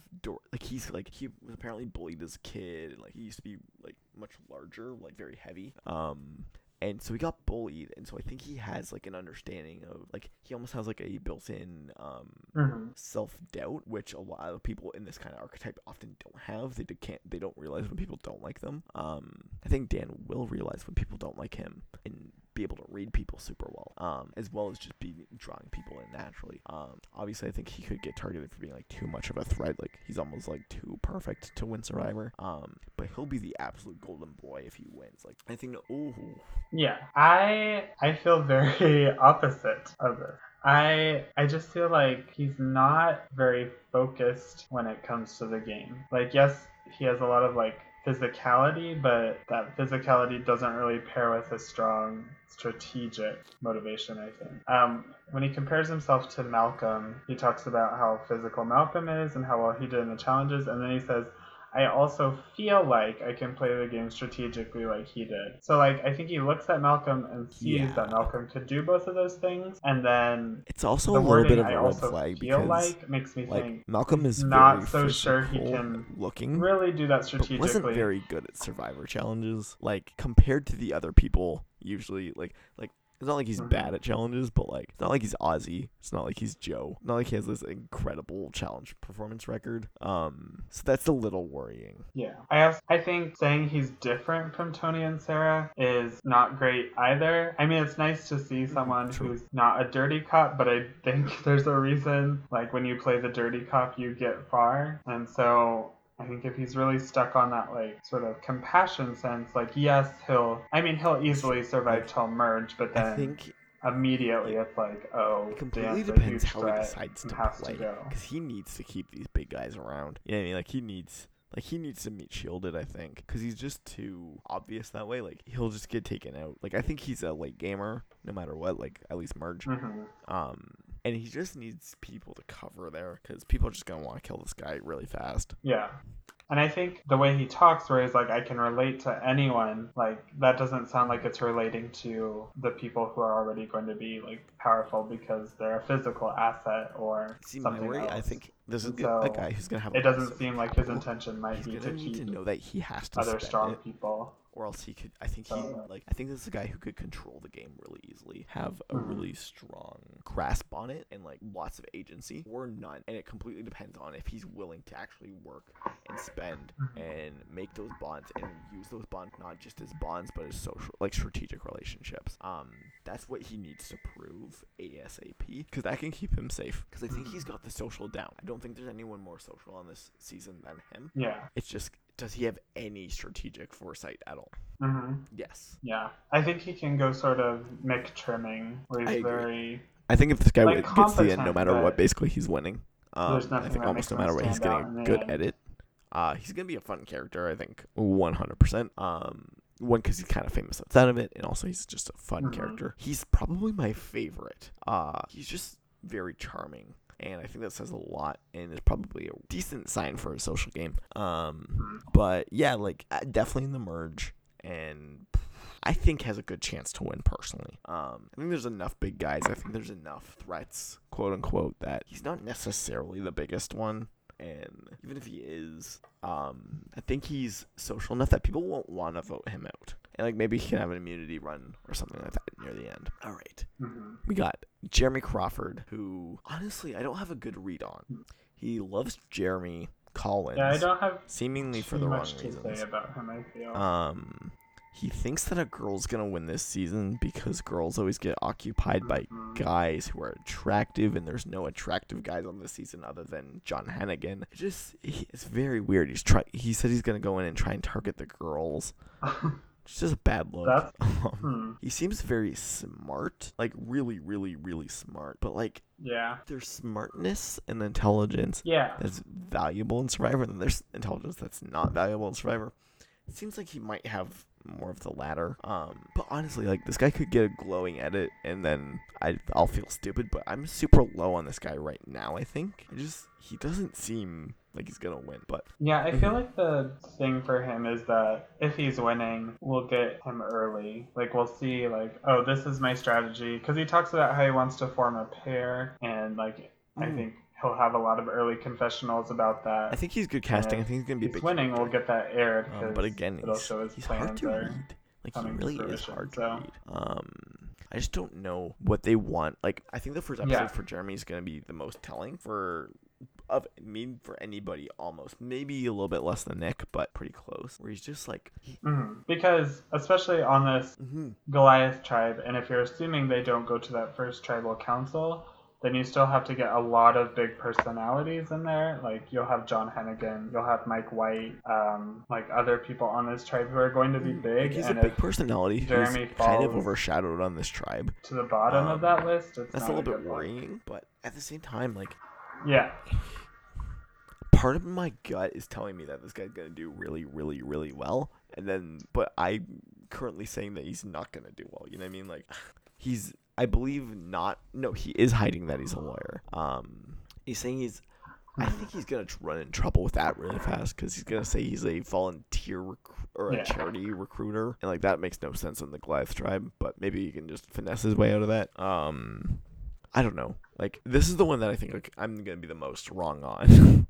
he was apparently bullied as a kid, and like he used to be like much larger, like very heavy. And so he got bullied, and so I think he has, like, an understanding of, like, he almost has, like, a built-in self-doubt, which a lot of people in this kind of archetype often don't have. They don't realize when people don't like them. I think Dan will realize when people don't like him and be able to read people super well, as well as just be drawing people in naturally. Obviously, I think he could get targeted for being, like, too much of a threat. Like, he's almost, like, too perfect to win Survivor. But he'll be the absolute golden boy if he wins. Like, I think, Yeah, I feel very opposite of this. I just feel like he's not very focused when it comes to the game. Like, yes, he has a lot of, like, physicality, but that physicality doesn't really pair with a strong strategic motivation, I think. When he compares himself to Malcolm, he talks about how physical Malcolm is and how well he did in the challenges, and then he says, I also feel like I can play the game strategically like he did. So, like, I think he looks at Malcolm and sees that Malcolm could do both of those things, and then it's also the wording, a little bit of a red flag because, like, makes me think Malcolm is not so sure he can really do that strategically. But wasn't very good at Survivor challenges, like compared to the other people. Usually, like. It's not like he's bad at challenges, but, like, it's not like he's Ozzy. It's not like he's Joe. Not like he has this incredible challenge performance record. So that's a little worrying. Yeah. I think saying he's different from Tony and Sarah is not great either. I mean, it's nice to see someone who's not a dirty cop, but I think there's a reason, like, when you play the dirty cop, you get far. And so I think if he's really stuck on that, like, sort of compassion sense, like, yes, he'll easily survive till merge, but then I think immediately it's like, oh, it completely depends how he decides to play, because he needs to keep these big guys around. You know what I mean? Like, he needs to meet Shielded, I think, because he's just too obvious that way. Like, he'll just get taken out. Like, I think he's a late gamer, no matter what, like, at least merge. And he just needs people to cover there, because people are just going to want to kill this guy really fast. Yeah. And I think the way he talks, where he's like, I can relate to anyone, like, that doesn't sound like it's relating to the people who are already going to be, like, powerful because they're a physical asset or something else. I think this is a guy who's going to have. It doesn't seem like his intention might be to keep to know that he has to other strong people. Or else he could. I think this is a guy who could control the game really easily, have a really strong grasp on it, and, like, lots of agency or none. And it completely depends on if he's willing to actually work and spend and make those bonds and use those bonds not just as bonds but as social, like, strategic relationships. That's what he needs to prove ASAP, because that can keep him safe. Because I think he's got the social down. I don't think there's anyone more social on this season than him. Yeah, it's just. Does he have any strategic foresight at all? Yes. Yeah. I think he can go sort of Mick trimming, where he's very. I think if this guy gets to the end, no matter what, basically he's winning. I think almost no matter what, he's getting a good edit. He's going to be a fun character, I think, 100%. One, because he's kind of famous outside of it, and also he's just a fun character. He's probably my favorite. He's just very charming. And I think that says a lot, and is probably a decent sign for a social game. But yeah, like, definitely in the merge, and I think has a good chance to win personally. I think there's enough big guys. I think there's enough threats, quote unquote, that he's not necessarily the biggest one. And even if he is, I think he's social enough that people won't want to vote him out. And, like, maybe he can have an immunity run or something like that near the end. All right. We got Jeremy Crawford, who, honestly, I don't have a good read on. He loves Jeremy Collins. Yeah, I don't have seemingly for the wrong reasons. Much to say about him, I feel. he thinks that a girl's going to win this season because girls always get occupied by guys who are attractive, and there's no attractive guys on this season other than John Hennigan. It's very weird. He said he's going to go in and try and target the girls. It's just a bad look. He seems very smart, like really, really, really smart. But like, yeah, there's smartness and intelligence that's valuable in Survivor, and there's intelligence that's not valuable in Survivor. It seems like he might have more of the latter. But honestly, like, this guy could get a glowing edit, and then I'll feel stupid. But I'm super low on this guy right now. I think he doesn't seem like he's gonna win, but yeah, I feel like the thing for him is that if he's winning, we'll get him early. Like, we'll see, like, oh, this is my strategy, because he talks about how he wants to form a pair, and like, I think he'll have a lot of early confessionals about that. I think he's good casting. And I think he's gonna be. If he's winning, we'll get that aired. But again, he's hard to read. Like, he really is hard to read. I just don't know what they want. Like, I think the first episode for Jeremy is gonna be the most telling for anybody almost. Maybe a little bit less than Nick, but pretty close, where he's just like because especially on this Goliath tribe, and if you're assuming they don't go to that first tribal council, then you still have to get a lot of big personalities in there. Like, you'll have John Hennigan, you'll have Mike White, like other people on this tribe who are going to be big. He's a big personality who's kind of overshadowed on this tribe. To the bottom of that list, that's a little bit worrying, but at the same time, like, yeah, part of my gut is telling me that this guy's gonna do really, really, really well, but I'm currently saying that he's not gonna do well. You know what I mean? Like, he is hiding that he's a lawyer. He's saying I think he's gonna run in trouble with that really fast, because he's gonna say he's a volunteer a charity recruiter, and like, that makes no sense in the Goliath tribe. But maybe he can just finesse his way out of that. I don't know. Like, this is the one that I think, like, I'm going to be the most wrong on.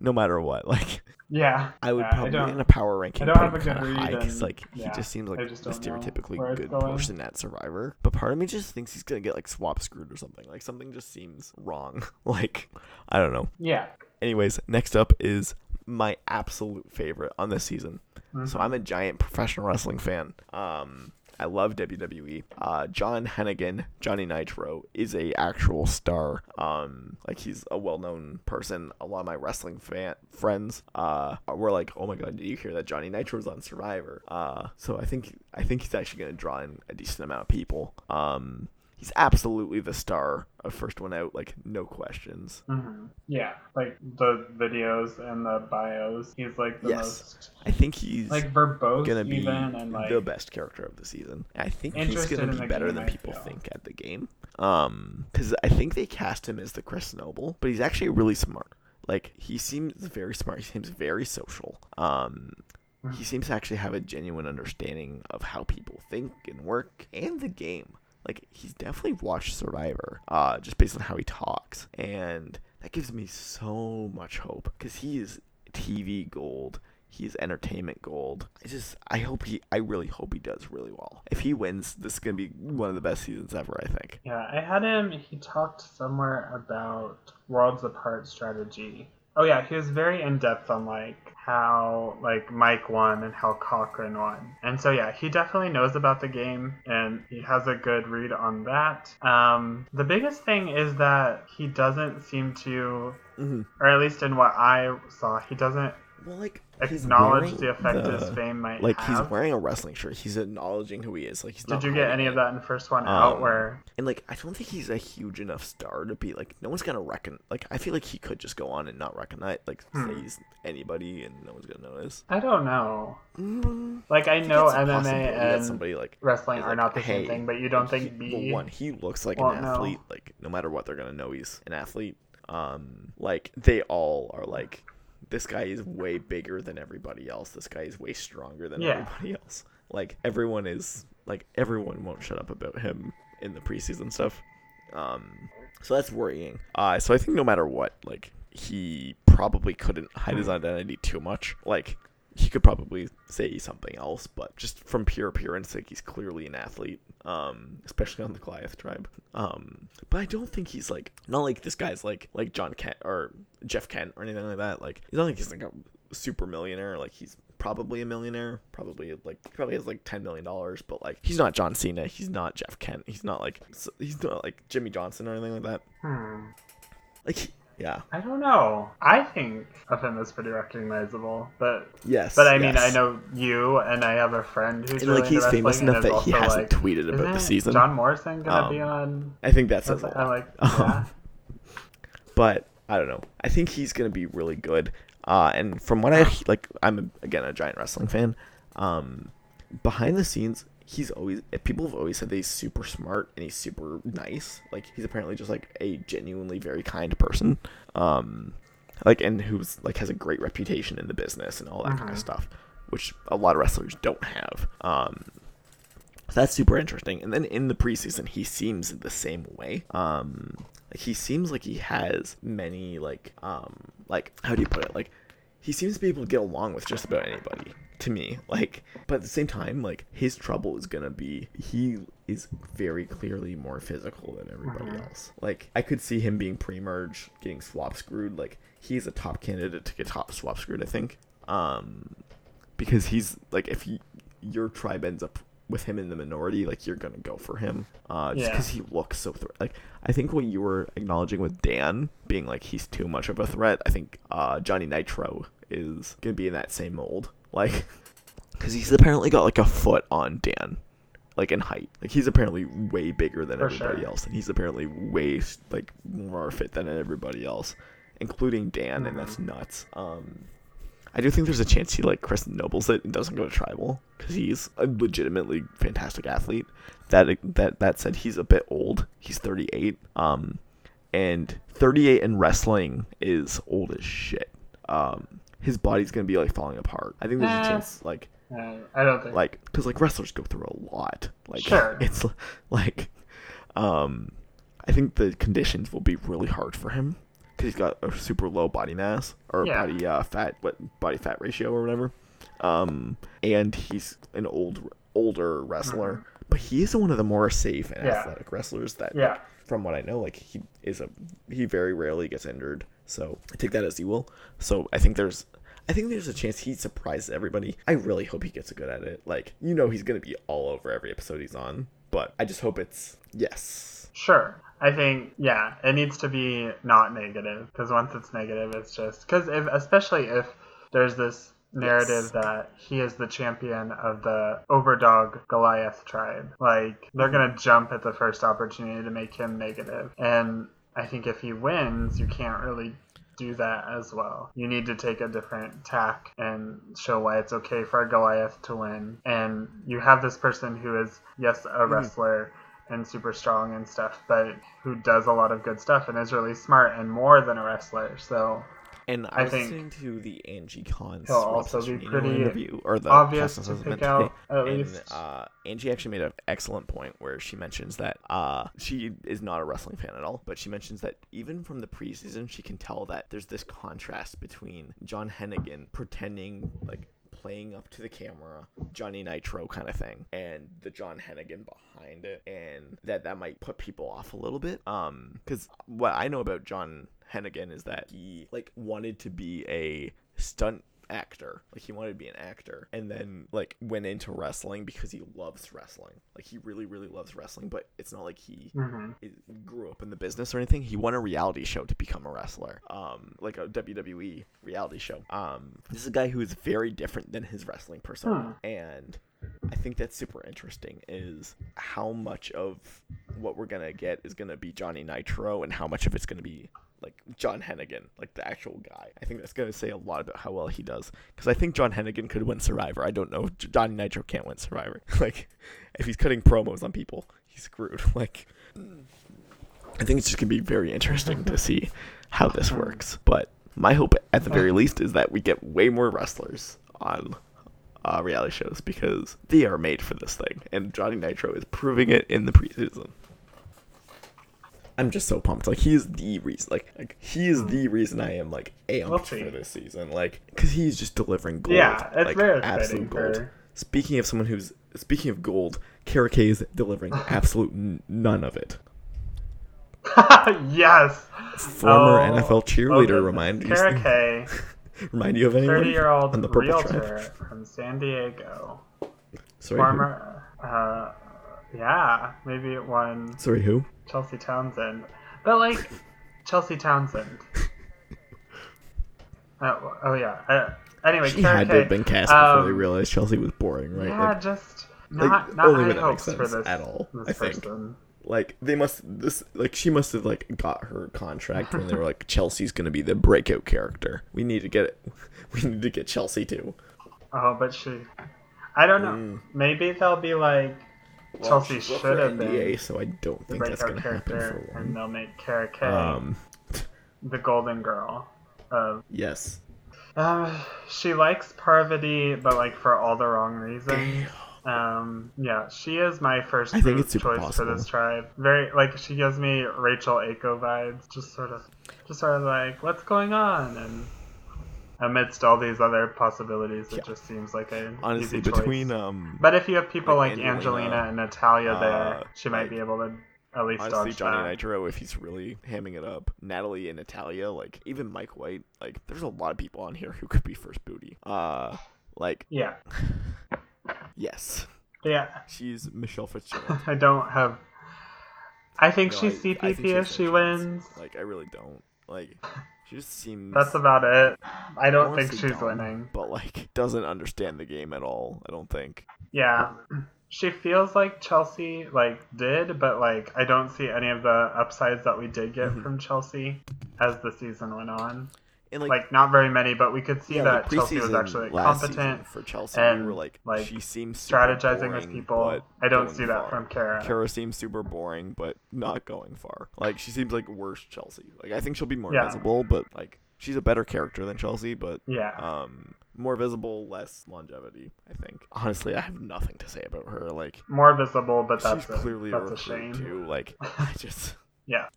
No matter what. Like, yeah. I would probably in a power ranking put him kind of high, because, like, he just seems like the stereotypically good person at Survivor. But part of me just thinks he's going to get, like, swap screwed or something. Like, something just seems wrong. Like, I don't know. Yeah. Anyways, next up is my absolute favorite on this season. So I'm a giant professional wrestling fan. I love WWE. John Hennigan, Johnny Nitro, is a actual star. Like, he's a well-known person. A lot of my wrestling friends were like, oh my god, did you hear that Johnny Nitro's on Survivor? So I think he's actually going to draw in a decent amount of people. He's absolutely the star of First One Out, like, no questions. Yeah, like, the videos and the bios, he's like the most. I think he's like verbose gonna be and, like, the best character of the season. I think he's gonna be better than people think at the game. Because I think they cast him as the Chris Noble, but he's actually really smart. Like, he seems very smart. He seems very social. He seems to actually have a genuine understanding of how people think and work and the game. Like, he's definitely watched Survivor, just based on how he talks. And that gives me so much hope, because he is TV gold. He is entertainment gold. I really hope he does really well. If he wins, this is going to be one of the best seasons ever, I think. Yeah, he talked somewhere about worlds apart strategy. Oh, yeah, he was very in-depth on, like, how, like, Mike won and how Cochran won. And so, yeah, he definitely knows about the game, and he has a good read on that. The biggest thing is that he doesn't seem to, or at least in what I saw, he doesn't acknowledge the effect his fame might have. He's wearing a wrestling shirt. He's acknowledging who he is. Like, he's not. Did you get any of that in First One Out? And, like, I don't think he's a huge enough star to be, like, no one's going to reckon. Like, I feel like he could just go on and not recognize, like, say he's anybody and no one's going to notice. I don't know. Like, I know MMA and somebody, like, wrestling are not the same thing, but you don't think he looks like an athlete. No. Like, no matter what, they're going to know he's an athlete. Like, they all are, like, this guy is way bigger than everybody else. This guy is way stronger than everybody else. Like, everyone won't shut up about him in the preseason stuff. So that's worrying. So I think no matter what, like, he probably couldn't hide his identity too much. Like, he could probably say he's something else, but just from pure appearance, like, he's clearly an athlete, especially on the Goliath tribe. But I don't think he's, like, not like this guy's, like John Kent or Jeff Kent or anything like that. Like, he's not like he's, like, a super millionaire. Like, he's probably a millionaire, probably has like $10 million, but like he's not John Cena, he's not Jeff Kent, he's not like Jimmy Johnson or anything like that. Yeah. I don't know. I think of him as pretty recognizable, but yes. But I mean, yes. I know you, and I have a friend who's and, really like he's famous enough that he hasn't tweeted about the season. John Morrison gonna be on? I think that says a lot. Yeah. But I don't know. I think he's gonna be really good. And from what I like, I'm again a giant wrestling fan. Behind the scenes, people have always said that he's super smart and he's super nice. Like he's apparently just like a genuinely very kind person. And who's like has a great reputation in the business and all that kind of stuff, which a lot of wrestlers don't have. That's super interesting. And then in the preseason, he seems the same way. He seems like he has many how do you put it? Like he seems to be able to get along with just about anybody. To me, but at the same time, his trouble is gonna be he is very clearly more physical than everybody else. I could see him being pre-merge, getting swap screwed. He's a top candidate to get top swap screwed, I think. Because he's if your tribe ends up with him in the minority, you're gonna go for him. Just because he looks so I think what you were acknowledging with Dan being he's too much of a threat. I think Johnny Nitro is gonna be in that same mold. Because he's apparently got, a foot on Dan, in height. He's apparently way bigger than everybody else, and he's apparently way, more fit than everybody else, including Dan, and that's nuts. I do think there's a chance he, Chris Nobles it and doesn't go to tribal, because he's a legitimately fantastic athlete. That said, he's a bit old. He's 38. And 38 in wrestling is old as shit. His body's gonna be falling apart. I think there's a chance I don't think because wrestlers go through a lot. Sure. It's I think the conditions will be really hard for him because he's got a super low body mass or body body fat ratio or whatever. And he's an older wrestler, but he is one of the more safe and athletic wrestlers that from what I know, he very rarely gets injured. So I take that as he will. So I think there's a chance he surprises everybody. I really hope he gets good at it. He's going to be all over every episode he's on. But I just hope it's yes. Sure. I think, it needs to be not negative. Because once it's negative, it's just... Because especially if there's this narrative that he is the champion of the overdog Goliath tribe. They're going to jump at the first opportunity to make him negative. And... I think if he wins, you can't really do that as well. You need to take a different tack and show why it's okay for Goliath to win. And you have this person who is, yes, a wrestler and super strong and stuff, but who does a lot of good stuff and is really smart and more than a wrestler. So, and I was listening to the Angie Khan's interview, or the obvious to pick out, at least. Angie actually made an excellent point where she mentions that she is not a wrestling fan at all, but she mentions that even from the preseason, she can tell that there's this contrast between John Hennigan pretending, playing up to the camera, Johnny Nitro kind of thing, and the John Hennigan behind it, and that might put people off a little bit. Because what I know about John Hennigan is that he wanted to be a stunt actor, he wanted to be an actor, and then went into wrestling because he loves wrestling, he really really loves wrestling, but it's not like he grew up in the business or anything. He won a reality show to become a wrestler, a WWE reality show. This is a guy who is very different than his wrestling persona, and I think that's super interesting, is how much of what we're gonna get is gonna be Johnny Nitro and how much of it's gonna be John Hennigan, the actual guy. I think that's going to say a lot about how well he does, because I think John Hennigan could win Survivor. I don't know if Johnny Nitro can't win Survivor. If he's cutting promos on people, he's screwed. I think it's just going to be very interesting to see how this works. But my hope, at the very least, is that we get way more wrestlers on reality shows, because they are made for this thing, and Johnny Nitro is proving it in the preseason. I'm just so pumped. He is the reason. He is the reason I am amped for this season. Because he's just delivering gold. Yeah, it's very absolute gold. Speaking of someone who's gold, Kara Kay is delivering absolute none of it. Yes. Former NFL cheerleader reminder. Kara Kay Remind you of anyone? 30-year-old realtor from San Diego. Sorry, former, who? Yeah, maybe it won. Sorry, who? Chelsea Townsend. But, like, Chelsea Townsend. Oh, yeah. Anyway, she Kara had to have been cast before they realized Chelsea was boring, right? Yeah, like, just not high hopes for this at all. This I person. Think. Like they must this like she must have like got her contract when they were like Chelsea's gonna be the breakout character. We need to get Chelsea too. Oh, but she, I don't know. Maybe they'll be like Chelsea should have been. NDA, so I don't think that's gonna happen for long. And they'll make Kara Kay the golden girl of yes. She likes Parvati, but like for all the wrong reasons. Yeah, she is my first choice for this tribe. Very, like, she gives me Rachel Aiko vibes. Just sort of like, what's going on? And amidst all these other possibilities, it just seems like an honestly, easy choice. Between, but if you have people like Angelina and Natalia there, she might be able to at least honestly, dodge Johnny Nitro, if he's really hamming it up. Natalie and Natalia, like, even Mike White, like, there's a lot of people on here who could be first booty. Like... Yeah. Yes. Yeah. She's Michelle Fitzgerald. I don't have... I think she's CPP if she wins. Like, I really don't. Like, she just seems... That's about it. I don't think she's winning. But, like, doesn't understand the game at all, I don't think. Yeah. She feels like Chelsea, like, did, but, like, I don't see any of the upsides that we did get from Chelsea as the season went on. And like not very many, but we could see that Chelsea was actually competent for Chelsea. And we were like she seems strategizing boring, with people. I don't see that from Kara. Kara seems super boring, but not going far. Like she seems like worse Chelsea. Like I think she'll be more visible, but like she's a better character than Chelsea. But more visible, less longevity. I think honestly, I have nothing to say about her. Like more visible, but that's she's clearly a shame too. Like I just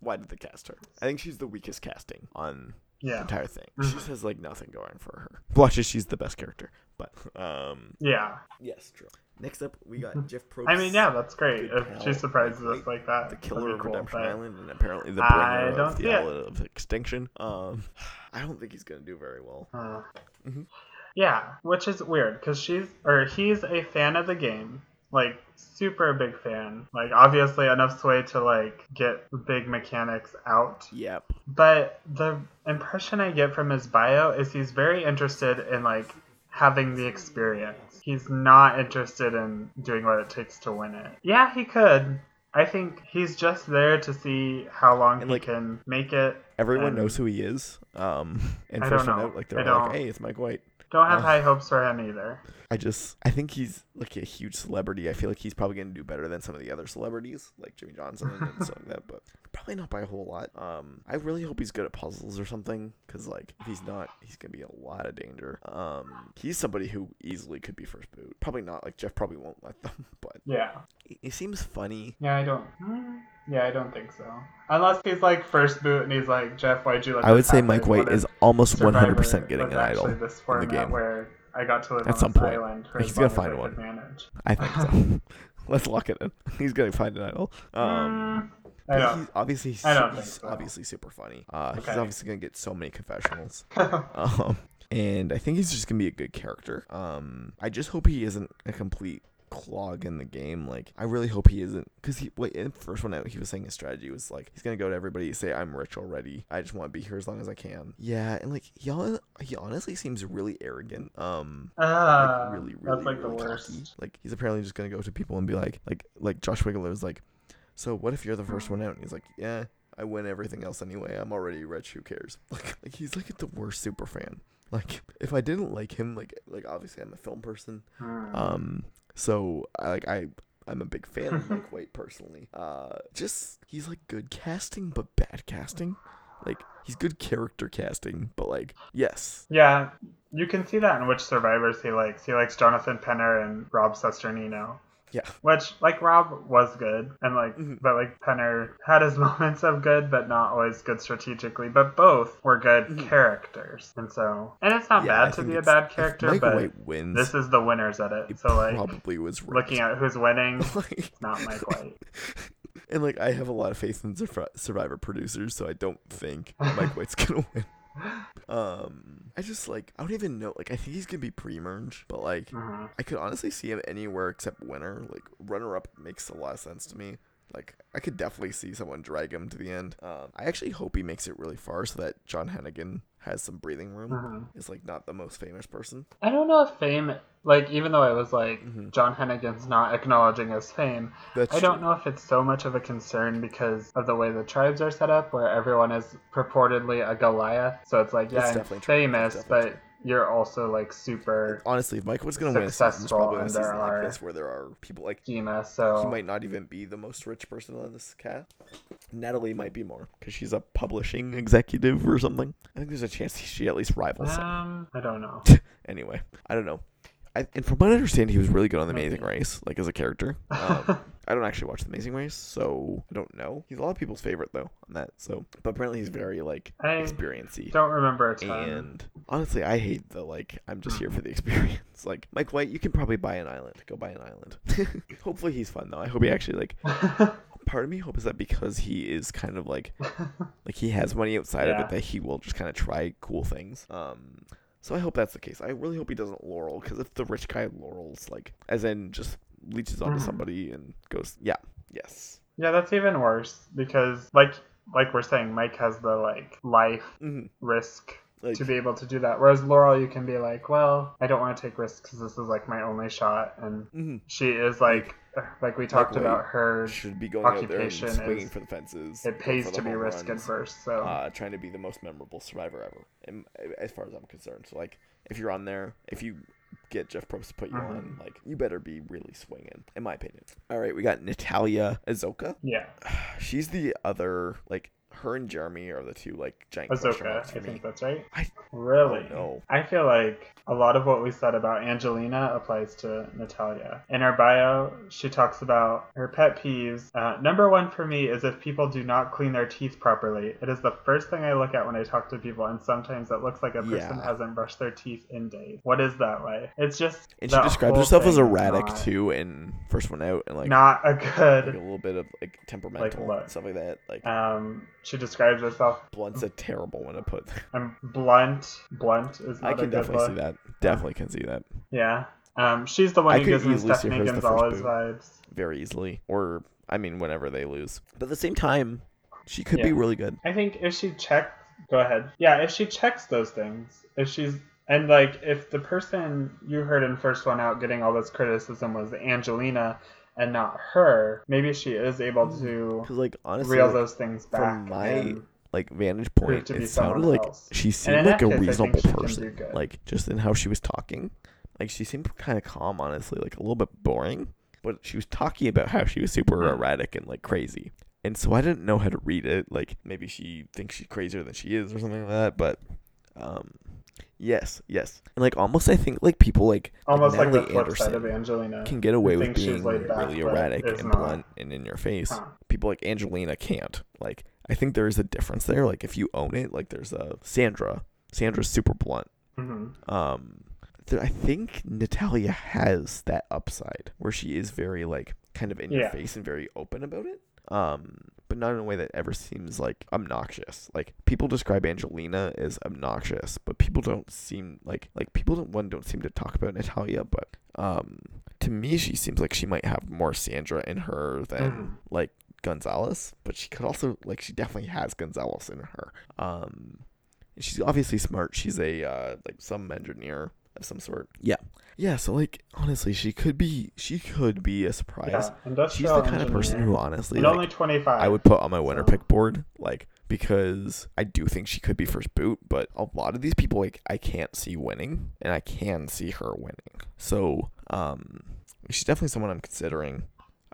Why did they cast her? I think she's the weakest casting on. The entire thing. She just has like nothing going for her. Watch it, she's the best character. But yes, true. Next up we got Jeff Probst. I mean, yeah, that's great. If she surprises us like that. The killer of Redemption Island and apparently the bringer of the Isle of Extinction. I don't think he's gonna do very well. Yeah, which is weird because he's a fan of the game. Like super big fan. Like obviously enough sway to like get big mechanics out. Yep. But the impression I get from his bio is he's very interested in like having the experience. He's not interested in doing what it takes to win it. Yeah, he could. I think he's just there to see how long he can make it. Everyone knows who he is. And First One Out, like they're like, hey, it's Mike White. Don't have high hopes for him either. I think he's like a huge celebrity. I feel like he's probably going to do better than some of the other celebrities, like Jimmy Johnson and stuff like that, but probably not by a whole lot. I really hope he's good at puzzles or something, because like if he's not, he's going to be a lot of danger. He's somebody who easily could be first boot. Probably not. Like Jeff probably won't let them, but yeah, he seems funny. Yeah, I don't think so. Unless he's like first boot and he's like, Jeff, why'd you let me? I would say Mike White is almost 100% getting an idol in the game. Where I got to live at some point. He's gonna find one. I think so. Let's lock it in. He's gonna find an idol. He's obviously super funny. He's obviously gonna get so many confessionals. And I think he's just gonna be a good character. I just hope he isn't a complete clog in the game. Like I really hope he isn't, because in First One Out he was saying his strategy was like he's gonna go to everybody, say I'm rich already, I just want to be here as long as I can. Yeah, and like he honestly seems really arrogant. Like really, like really cocky. Like he's apparently just gonna go to people and be like Josh Wiggler was like, so what if you're the first one out? And he's like, yeah, I win everything else anyway, I'm already rich, who cares? Like he's like the worst super fan. Like if I didn't like him, like obviously I'm a film person. So I'm a big fan of Mike White personally. Just he's like good casting but bad casting. Like he's good character casting, but like yes. Yeah, you can see that in which survivors he likes. He likes Jonathan Penner and Rob Sesternino. Yeah. Which like Rob was good and like but like Penner had his moments of good but not always good strategically, but both were good characters. And so it's not bad to be a bad character, but wins, this is the winners at it. So like probably was right. Looking at who's winning, it's not Mike White. And like I have a lot of faith in Survivor producers, so I don't think Mike White's gonna win. I just, like, I don't even know. Like, I think he's going to be pre-merge, but, like, I could honestly see him anywhere except winner. Like, runner-up makes a lot of sense to me. Like, I could definitely see someone drag him to the end. I actually hope he makes it really far so that John Hennigan has some breathing room. Is, like, not the most famous person. I don't know if fame, like, even though it was, like, John Hennigan's not acknowledging his fame, I don't know if it's so much of a concern because of the way the tribes are set up, where everyone is purportedly a Goliath. So it's like, yeah, it's famous, but... You're also, like, super honestly, if Mike was going to win a season, it's probably a season like this where there are people like Gina, so... He might not even be the most rich person on this cast. Natalie might be more, because she's a publishing executive or something. I think there's a chance she at least rivals him. I don't know. Anyway, I don't know. And from what I understand, he was really good on The Amazing Race, like, as a character. I don't actually watch The Amazing Race, so I don't know. He's a lot of people's favorite, though, on that. So, but apparently he's very, like, experience-y. Don't remember a ton. And honestly, I hate the, like, I'm just here for the experience. Like, Mike White, you can probably buy an island. Go buy an island. Hopefully he's fun, though. I hope he actually, like... Part of me hope is that because he is kind of, like... like, he has money outside of it that he will just kind of try cool things. So I hope that's the case. I really hope he doesn't Laurel, because if the rich guy Laurels, like, as in just leeches onto somebody and goes, Yeah, that's even worse, because, like we're saying, Mike has the, like, life risk to be able to do that. Whereas Laurel, you can be like, well, I don't want to take risks because this is, like, my only shot. And she is, like we talked about, her should be going occupation out there and swinging for the fences. It pays to be risk adverse, so... trying to be the most memorable survivor ever, and, as far as I'm concerned. So, like, if you're on there, if you... get Jeff Probst to put you on, like, you better be really swinging, in my opinion. All right, we got Natalia Azouka. Yeah. She's the other, like, her and Jeremy are the two, like, giant Azouka, I think that's right. Really? No. I feel like a lot of what we said about Angelina applies to Natalia. In her bio, she talks about her pet peeves. Number one for me is if people do not clean their teeth properly. It is the first thing I look at when I talk to people, and sometimes it looks like a person hasn't brushed their teeth in days. What is that like? It's just... And she describes herself as erratic, too, in First One Out, and, like... Not a good... Like, a little bit of, like, temperamental, like, and stuff like that. Like, she describes herself... Blunt's a terrible one to put there. I'm blunt. Blunt is not a good look. I can definitely see that. Definitely can see that. Yeah. She's the one who gives me Stephanie Gonzalez vibes. Very easily. Or, I mean, whenever they lose. But at the same time, she could be really good. I think if she checks... Go ahead. Yeah, if she checks those things, if she's... And, like, if the person you heard in First One Out getting all this criticism was Angelina... and not her, maybe she is able to, like, honestly, reel those things back. From my vantage point, it sounded like she seemed like a reasonable person. Like, just in how she was talking, like, she seemed kind of calm, honestly, like a little bit boring. But she was talking about how she was super erratic and, like, crazy, and so I didn't know how to read it. Like, maybe she thinks she's crazier than she is, or something like that. But, Yes. And, like, almost I think, like, people like the flip side of Angelina can get away with being really erratic and blunt and in your face. People like Angelina can't. Like, I think there is a difference there. Like, if you own it, like, there's a Sandra. Sandra's super blunt. I think Natalia has that upside where she is very, like, kind of in your face and very open about it. But not in a way that ever seems, like, obnoxious. Like, people describe Angelina as obnoxious, but people don't seem like people don't seem to talk about Natalia, but to me she seems like she might have more Sandra in her than like Gonzalez, but she could also, like, she definitely has Gonzalez in her. And she's obviously smart. She's a some engineer of some sort. Yeah, so, like, honestly, she could be a surprise. She's the kind of person who, honestly, like, only 25, I would put on my winner pick board, like, because I do think she could be first boot, but a lot of these people, like, I can't see winning, and I can see her winning. So, she's definitely someone I'm considering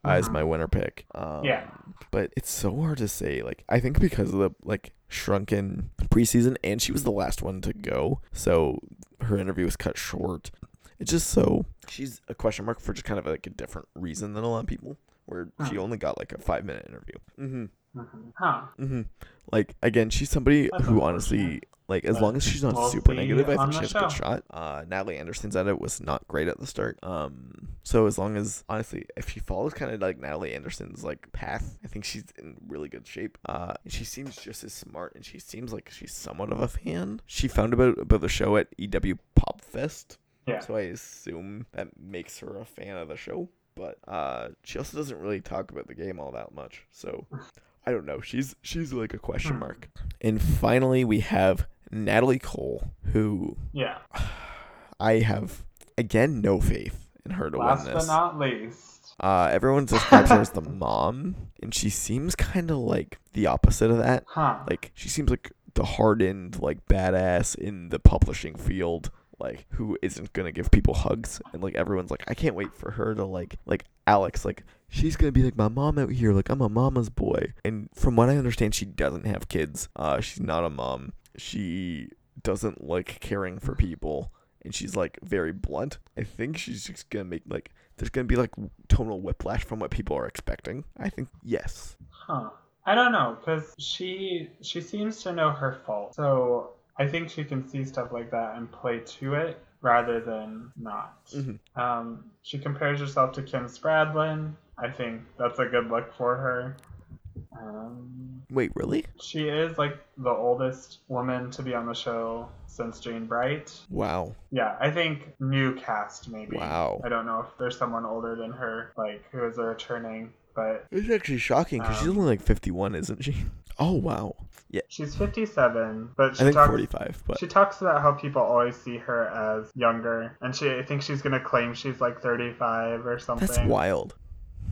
as my winner pick. But it's so hard to say, like, I think because of the, like, shrunken preseason, and she was the last one to go, so her interview was cut short. It's just so she's a question mark for just kind of, like, a different reason than a lot of people, where she only got, like, a 5-minute interview. Huh. Mm-hmm. Like, again, she's somebody who honestly, like, as long as she's not super negative, I think she has a good shot. Natalie Anderson's edit was not great at the start. So as long as, honestly, if she follows kind of, like, Natalie Anderson's, like, path, I think she's in really good shape. She seems just as smart, and she seems like she's somewhat of a fan. She found about the show at EW Pop Fest. Yeah. So I assume that makes her a fan of the show. But she also doesn't really talk about the game all that much. So I don't know. She's like a question mark. And finally, we have Natalie Cole, who I have, again, no faith in her to win this. Last but not least. Everyone describes her as the mom. And she seems kind of like the opposite of that. Huh. Like, she seems like the hardened, like, badass in the publishing field. Like, who isn't gonna give people hugs, and like everyone's like, I can't wait for her to like Alex, like she's gonna be like my mom out here, like I'm a mama's boy. And from what I understand, she doesn't have kids. She's not a mom. She doesn't like caring for people, and she's like very blunt. I think she's just gonna make like there's gonna be like tonal whiplash from what people are expecting. I think yes. Huh. I don't know, because she seems to know her fault, so. I think she can see stuff like that and play to it rather than not. Mm-hmm. She compares herself to Kim Spradlin. I think that's a good look for her. Wait, really? She is, like, the oldest woman to be on the show since Jane Bright. Wow. Yeah, I think new cast, maybe. Wow. I don't know if there's someone older than her, like, who is a returning, but... It's actually shocking, because she's only, like, 51, isn't she? Oh, wow. Yeah. She's 57, but she talks 45, but she talks about how people always see her as younger, and I think she's going to claim she's like 35 or something. That's wild.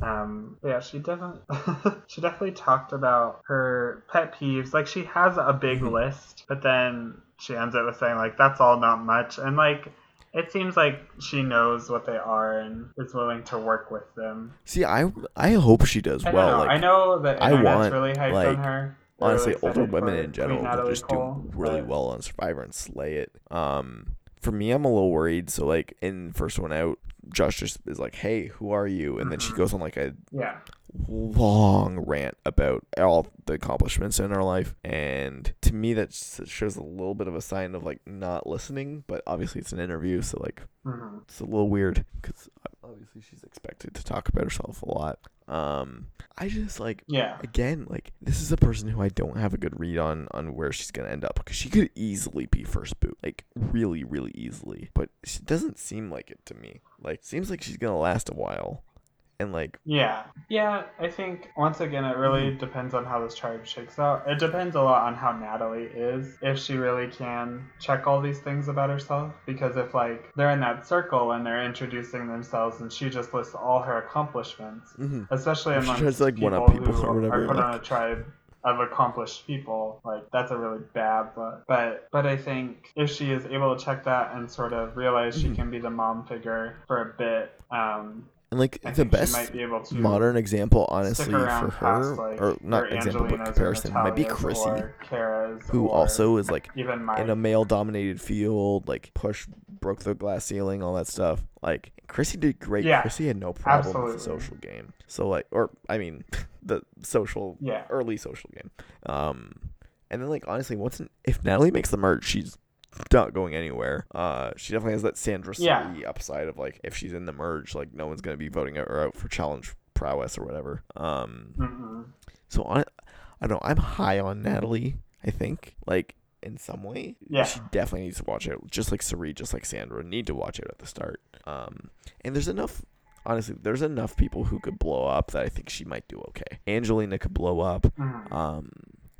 Yeah, she definitely talked about her pet peeves. Like, she has a big list, but then she ends up with saying, like, that's all not much. And, like, it seems like she knows what they are and is willing to work with them. See, I hope she does well. Like, I know that internet's really hyped on her. Honestly, older women in general will just do really well on Survivor and slay it. For me, I'm a little worried. So, like, in First One Out, Josh just is like, hey, who are you? And then she goes on, like, a long rant about all the accomplishments in her life. And to me, that shows a little bit of a sign of, like, not listening. But obviously, it's an interview, so, like, it's a little weird because obviously she's expected to talk about herself a lot. I just, like, again, like, this is a person who I don't have a good read on where she's going to end up, because she could easily be first boot, like, really, really easily, but she doesn't seem like it to me. Like, seems like she's going to last a while, and, like... Yeah, I think, once again, it really depends on how this tribe shakes out. It depends a lot on how Natalie is, if she really can check all these things about herself, because if, like, they're in that circle and they're introducing themselves and she just lists all her accomplishments, especially among people who are put on a tribe of accomplished people, like, that's a really bad look. But I think if she is able to check that and sort of realize she can be the mom figure for a bit, and, like, the best modern example, honestly, for her, like, or not example, but comparison, might be Chrissy, who also is, like, in a male-dominated field, like, broke the glass ceiling, all that stuff. Like, Chrissy did great. Yeah, Chrissy had no problem with the social game. So, like, the social, early social game. And then, like, honestly, if Natalie makes the merge, she's not going anywhere. She definitely has that Sandra Slee upside of, like, if she's in the merge, like, no one's going to be voting her out for challenge prowess or whatever. So I don't know, I'm high on Natalie, I think, like, in some way. Yeah, she definitely needs to watch out, just like Cirie, just like Sandra need to watch out at the start. And there's enough people who could blow up that I think she might do okay. Angelina could blow up.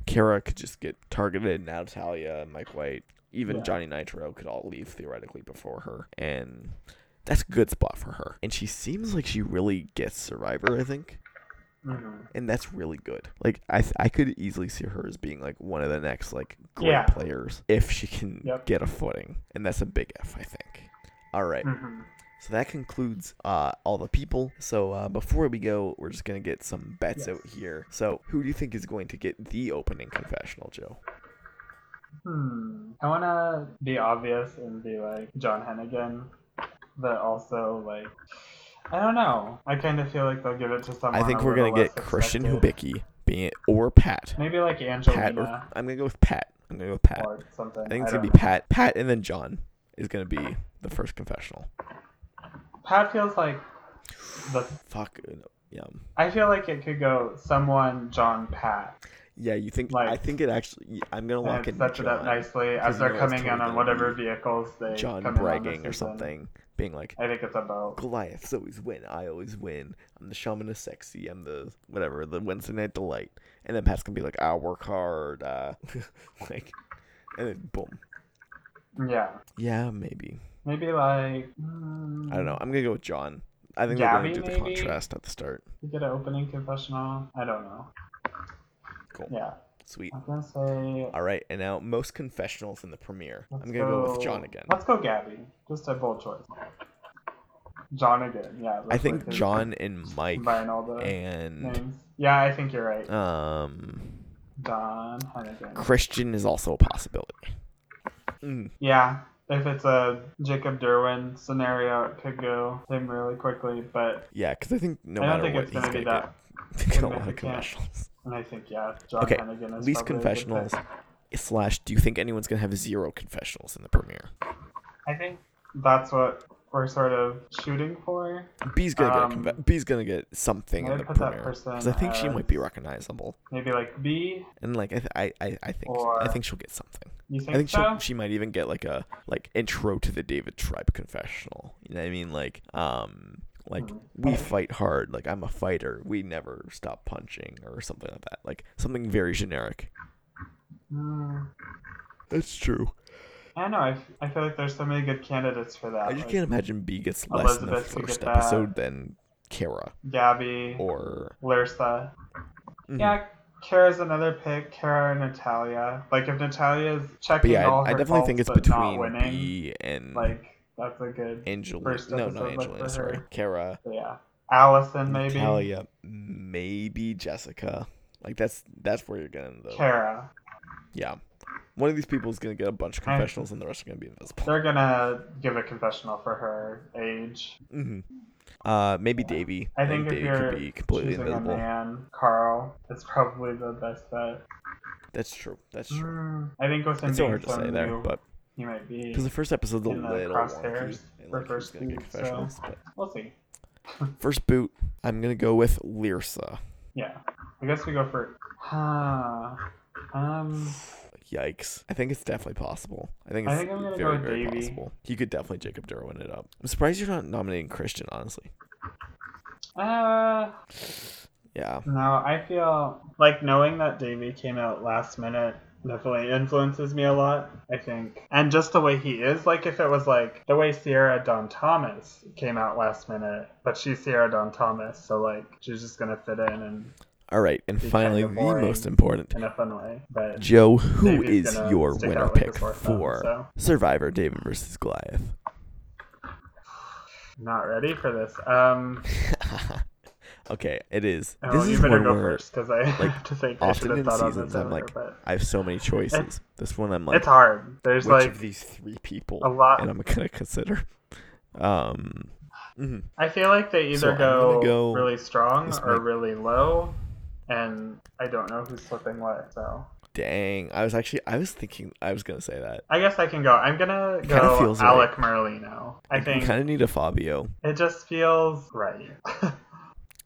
Kara could just get targeted. Natalia, Mike White, even Johnny Nitro could all leave theoretically before her, and that's a good spot for her. And she seems like she really gets Survivor, I think, and that's really good. Like, I could easily see her as being, like, one of the next, like, great players if she can get a footing, and that's a big F, I think. All right. So that concludes all the people. So before we go, we're just gonna get some bets out here. So who do you think is going to get the opening confessional, Joe? I want to be obvious and be like John Hennigan, but also, like, I don't know. I kind of feel like they'll give it to someone. I think we're going to get Christian Hubicki or Pat. Maybe like Angelina. Pat, or, I'm going to go with Pat. Or something. I think it's going to be Pat. Pat and then John is going to be the first confessional. Pat feels like the... Fuck. Yum. I feel like it could go someone, John, Pat. Yeah, you think... Like, I think it actually... I'm going to lock it in John. It up nicely as they're coming in on whatever vehicles they John come bragging or something. Being like... I think it's about... Goliaths always win. I always win. I'm the shaman of sexy. I'm the... Whatever. The Wednesday night delight. And then Pat's going to be like, I'll work hard. Like... And then boom. Yeah. Yeah, maybe. Maybe like... I don't know. I'm going to go with John. I think Gabby, they're going to do the contrast at the start. You get an opening confessional. I don't know. Cool. Yeah. Sweet. I'm going to say... All right. And now, most confessionals in the premiere. I'm going to go with John again. Let's go Gabby. Just a bold choice. John again. Yeah. I think like John and Mike and... Names. Yeah, I think you're right. John Hennigan. Christian is also a possibility. Mm. Yeah. If it's a Jacob Derwin scenario, it could go him really quickly, but... Yeah, because I think I don't think it's going to be that. He's going to want confessionals. And I think, yeah, John Hennigan is least confessionals / do you think anyone's going to have 0 confessionals in the premiere? I think that's what we're sort of shooting for. B's going to get something in the premiere. Because I think she might be recognizable. Maybe like B? And like, I think she'll get something. I think she might even get like a intro to the David Tribe confessional. You know what I mean? Like we fight hard. Like I'm a fighter. We never stop punching or something like that. Like something very generic. That's true. I don't know. I feel like there's so many good candidates for that. I just can't imagine B gets less Elizabeth in the first episode than Kara, Gabby, or Lyrsa. Mm-hmm. Yeah. Kara's another pick. Kara or Natalia. Like, if Natalia's checking all her I definitely think it's between winning, B and... Like, that's a good first episode. No, not Angelina, sorry. Kara. Yeah. Allison, maybe. Natalia, maybe Jessica. Like, that's where you're going to... Kara. Yeah. One of these people is going to get a bunch of confessionals, and the rest are going to be invisible. They're going to give a confessional for her age. Mm-hmm. Maybe Davey. I think Davey could be completely invisible. A man, Carl is probably the best bet. That's true. I think it's so hard to say there, but he might be because the first episode's a little wonky. Like, first gonna get confessionals, but we'll see. First boot, I'm gonna go with Lyrsa. Yeah, I guess we go for. Yikes. I think it's definitely possible. I think I'm gonna very, go very Davey. Possible. He could definitely Jacob Derwin it up. I'm surprised you're not nominating Christian, honestly. Yeah. No, I feel like knowing that Davey came out last minute definitely influences me a lot, I think. And just the way he is, like if it was like the way Sierra Dawn Thomas came out last minute, but she's Sierra Dawn Thomas, so like she's just gonna fit in and... All right, and finally, kind of the most important. In a fun way, but Joe, who is your winner pick for Survivor David versus Goliath? Not ready for this. Okay, it is. Oh, this is one where often in seasons I'm like, I have so many choices. This one I'm like, it's hard. There's which of these three people a lot, and I'm gonna consider. Mm-hmm. I feel like they either go really strong or really low. And I don't know who's flipping what, so... Dang, I was thinking I was going to say that. I guess I can go. I'm going to go Alec Merlino. I think... You kind of need a Fabio. It just feels right.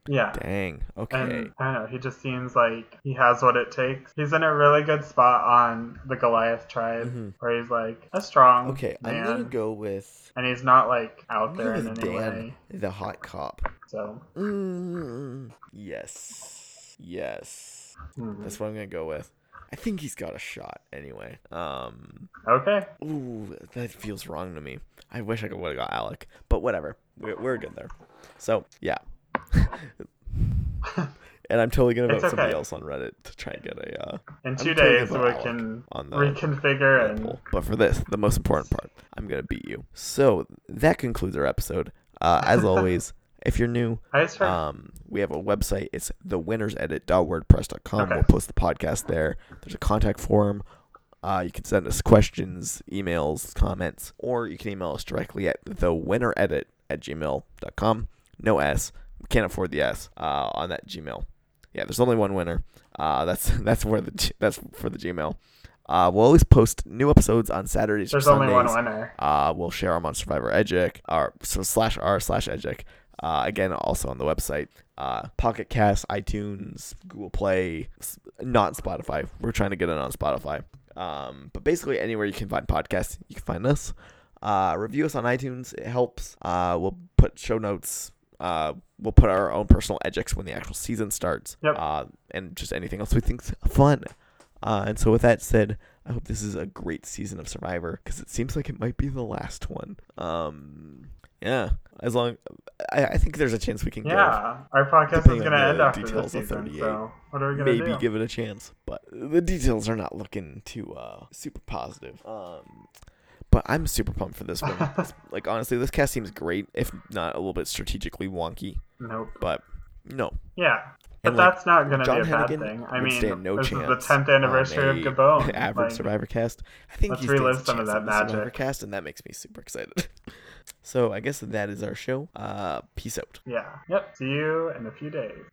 Yeah. Dang, okay. And, I don't know, he just seems like he has what it takes. He's in a really good spot on the Goliath tribe, mm-hmm. where he's like a strong man. I'm going to go with... And he's not like out there in any way. The hot cop. So... Mm-hmm. Yes. Mm-hmm. That's what I'm going to go with. I think he's got a shot anyway. Okay. Ooh, that feels wrong to me. I wish I would have got Alec, but whatever. We're good there. So, yeah. And I'm totally going to vote somebody else on Reddit to try and get a... In 2 days, we can reconfigure and... But for this, the most important part, I'm going to beat you. So, that concludes our episode. As always... If you're new, we have a website. It's thewinnersedit.wordpress.com. Okay. We'll post the podcast there. There's a contact form. You can send us questions, emails, comments, or you can email us directly at thewinneredit@gmail.com. No S. We can't afford the S on that Gmail. Yeah, there's only one winner. That's for the Gmail. We'll always post new episodes on Saturdays. There's only one winner. We'll share them on Survivor Edgic, r/r/Edgic. Again, also on the website, Pocket Cast, iTunes, Google Play, not Spotify. We're trying to get it on Spotify. But basically anywhere you can find podcasts, you can find us. Review us on iTunes. It helps. We'll put show notes. We'll put our own personal edgics when the actual season starts. Yep. And just anything else we think's fun. And so with that said, I hope this is a great season of Survivor, because it seems like it might be the last one. Yeah, as long, I think there's a chance we can go. Yeah, our podcast is going to end after this season, so what are we going to do? Maybe give it a chance, but the details are not looking too super positive. But I'm super pumped for this one. Like, honestly, this cast seems great, if not a little bit strategically wonky. Nope. But, no. Yeah. But and that's like, not going to be a Hennigan bad thing. I mean, this is the 10th anniversary of Gabon. Average Survivor cast. I think let's relive some of that magic. Survivor cast, and that makes me super excited. So I guess that is our show. Peace out. Yeah. Yep. See you in a few days.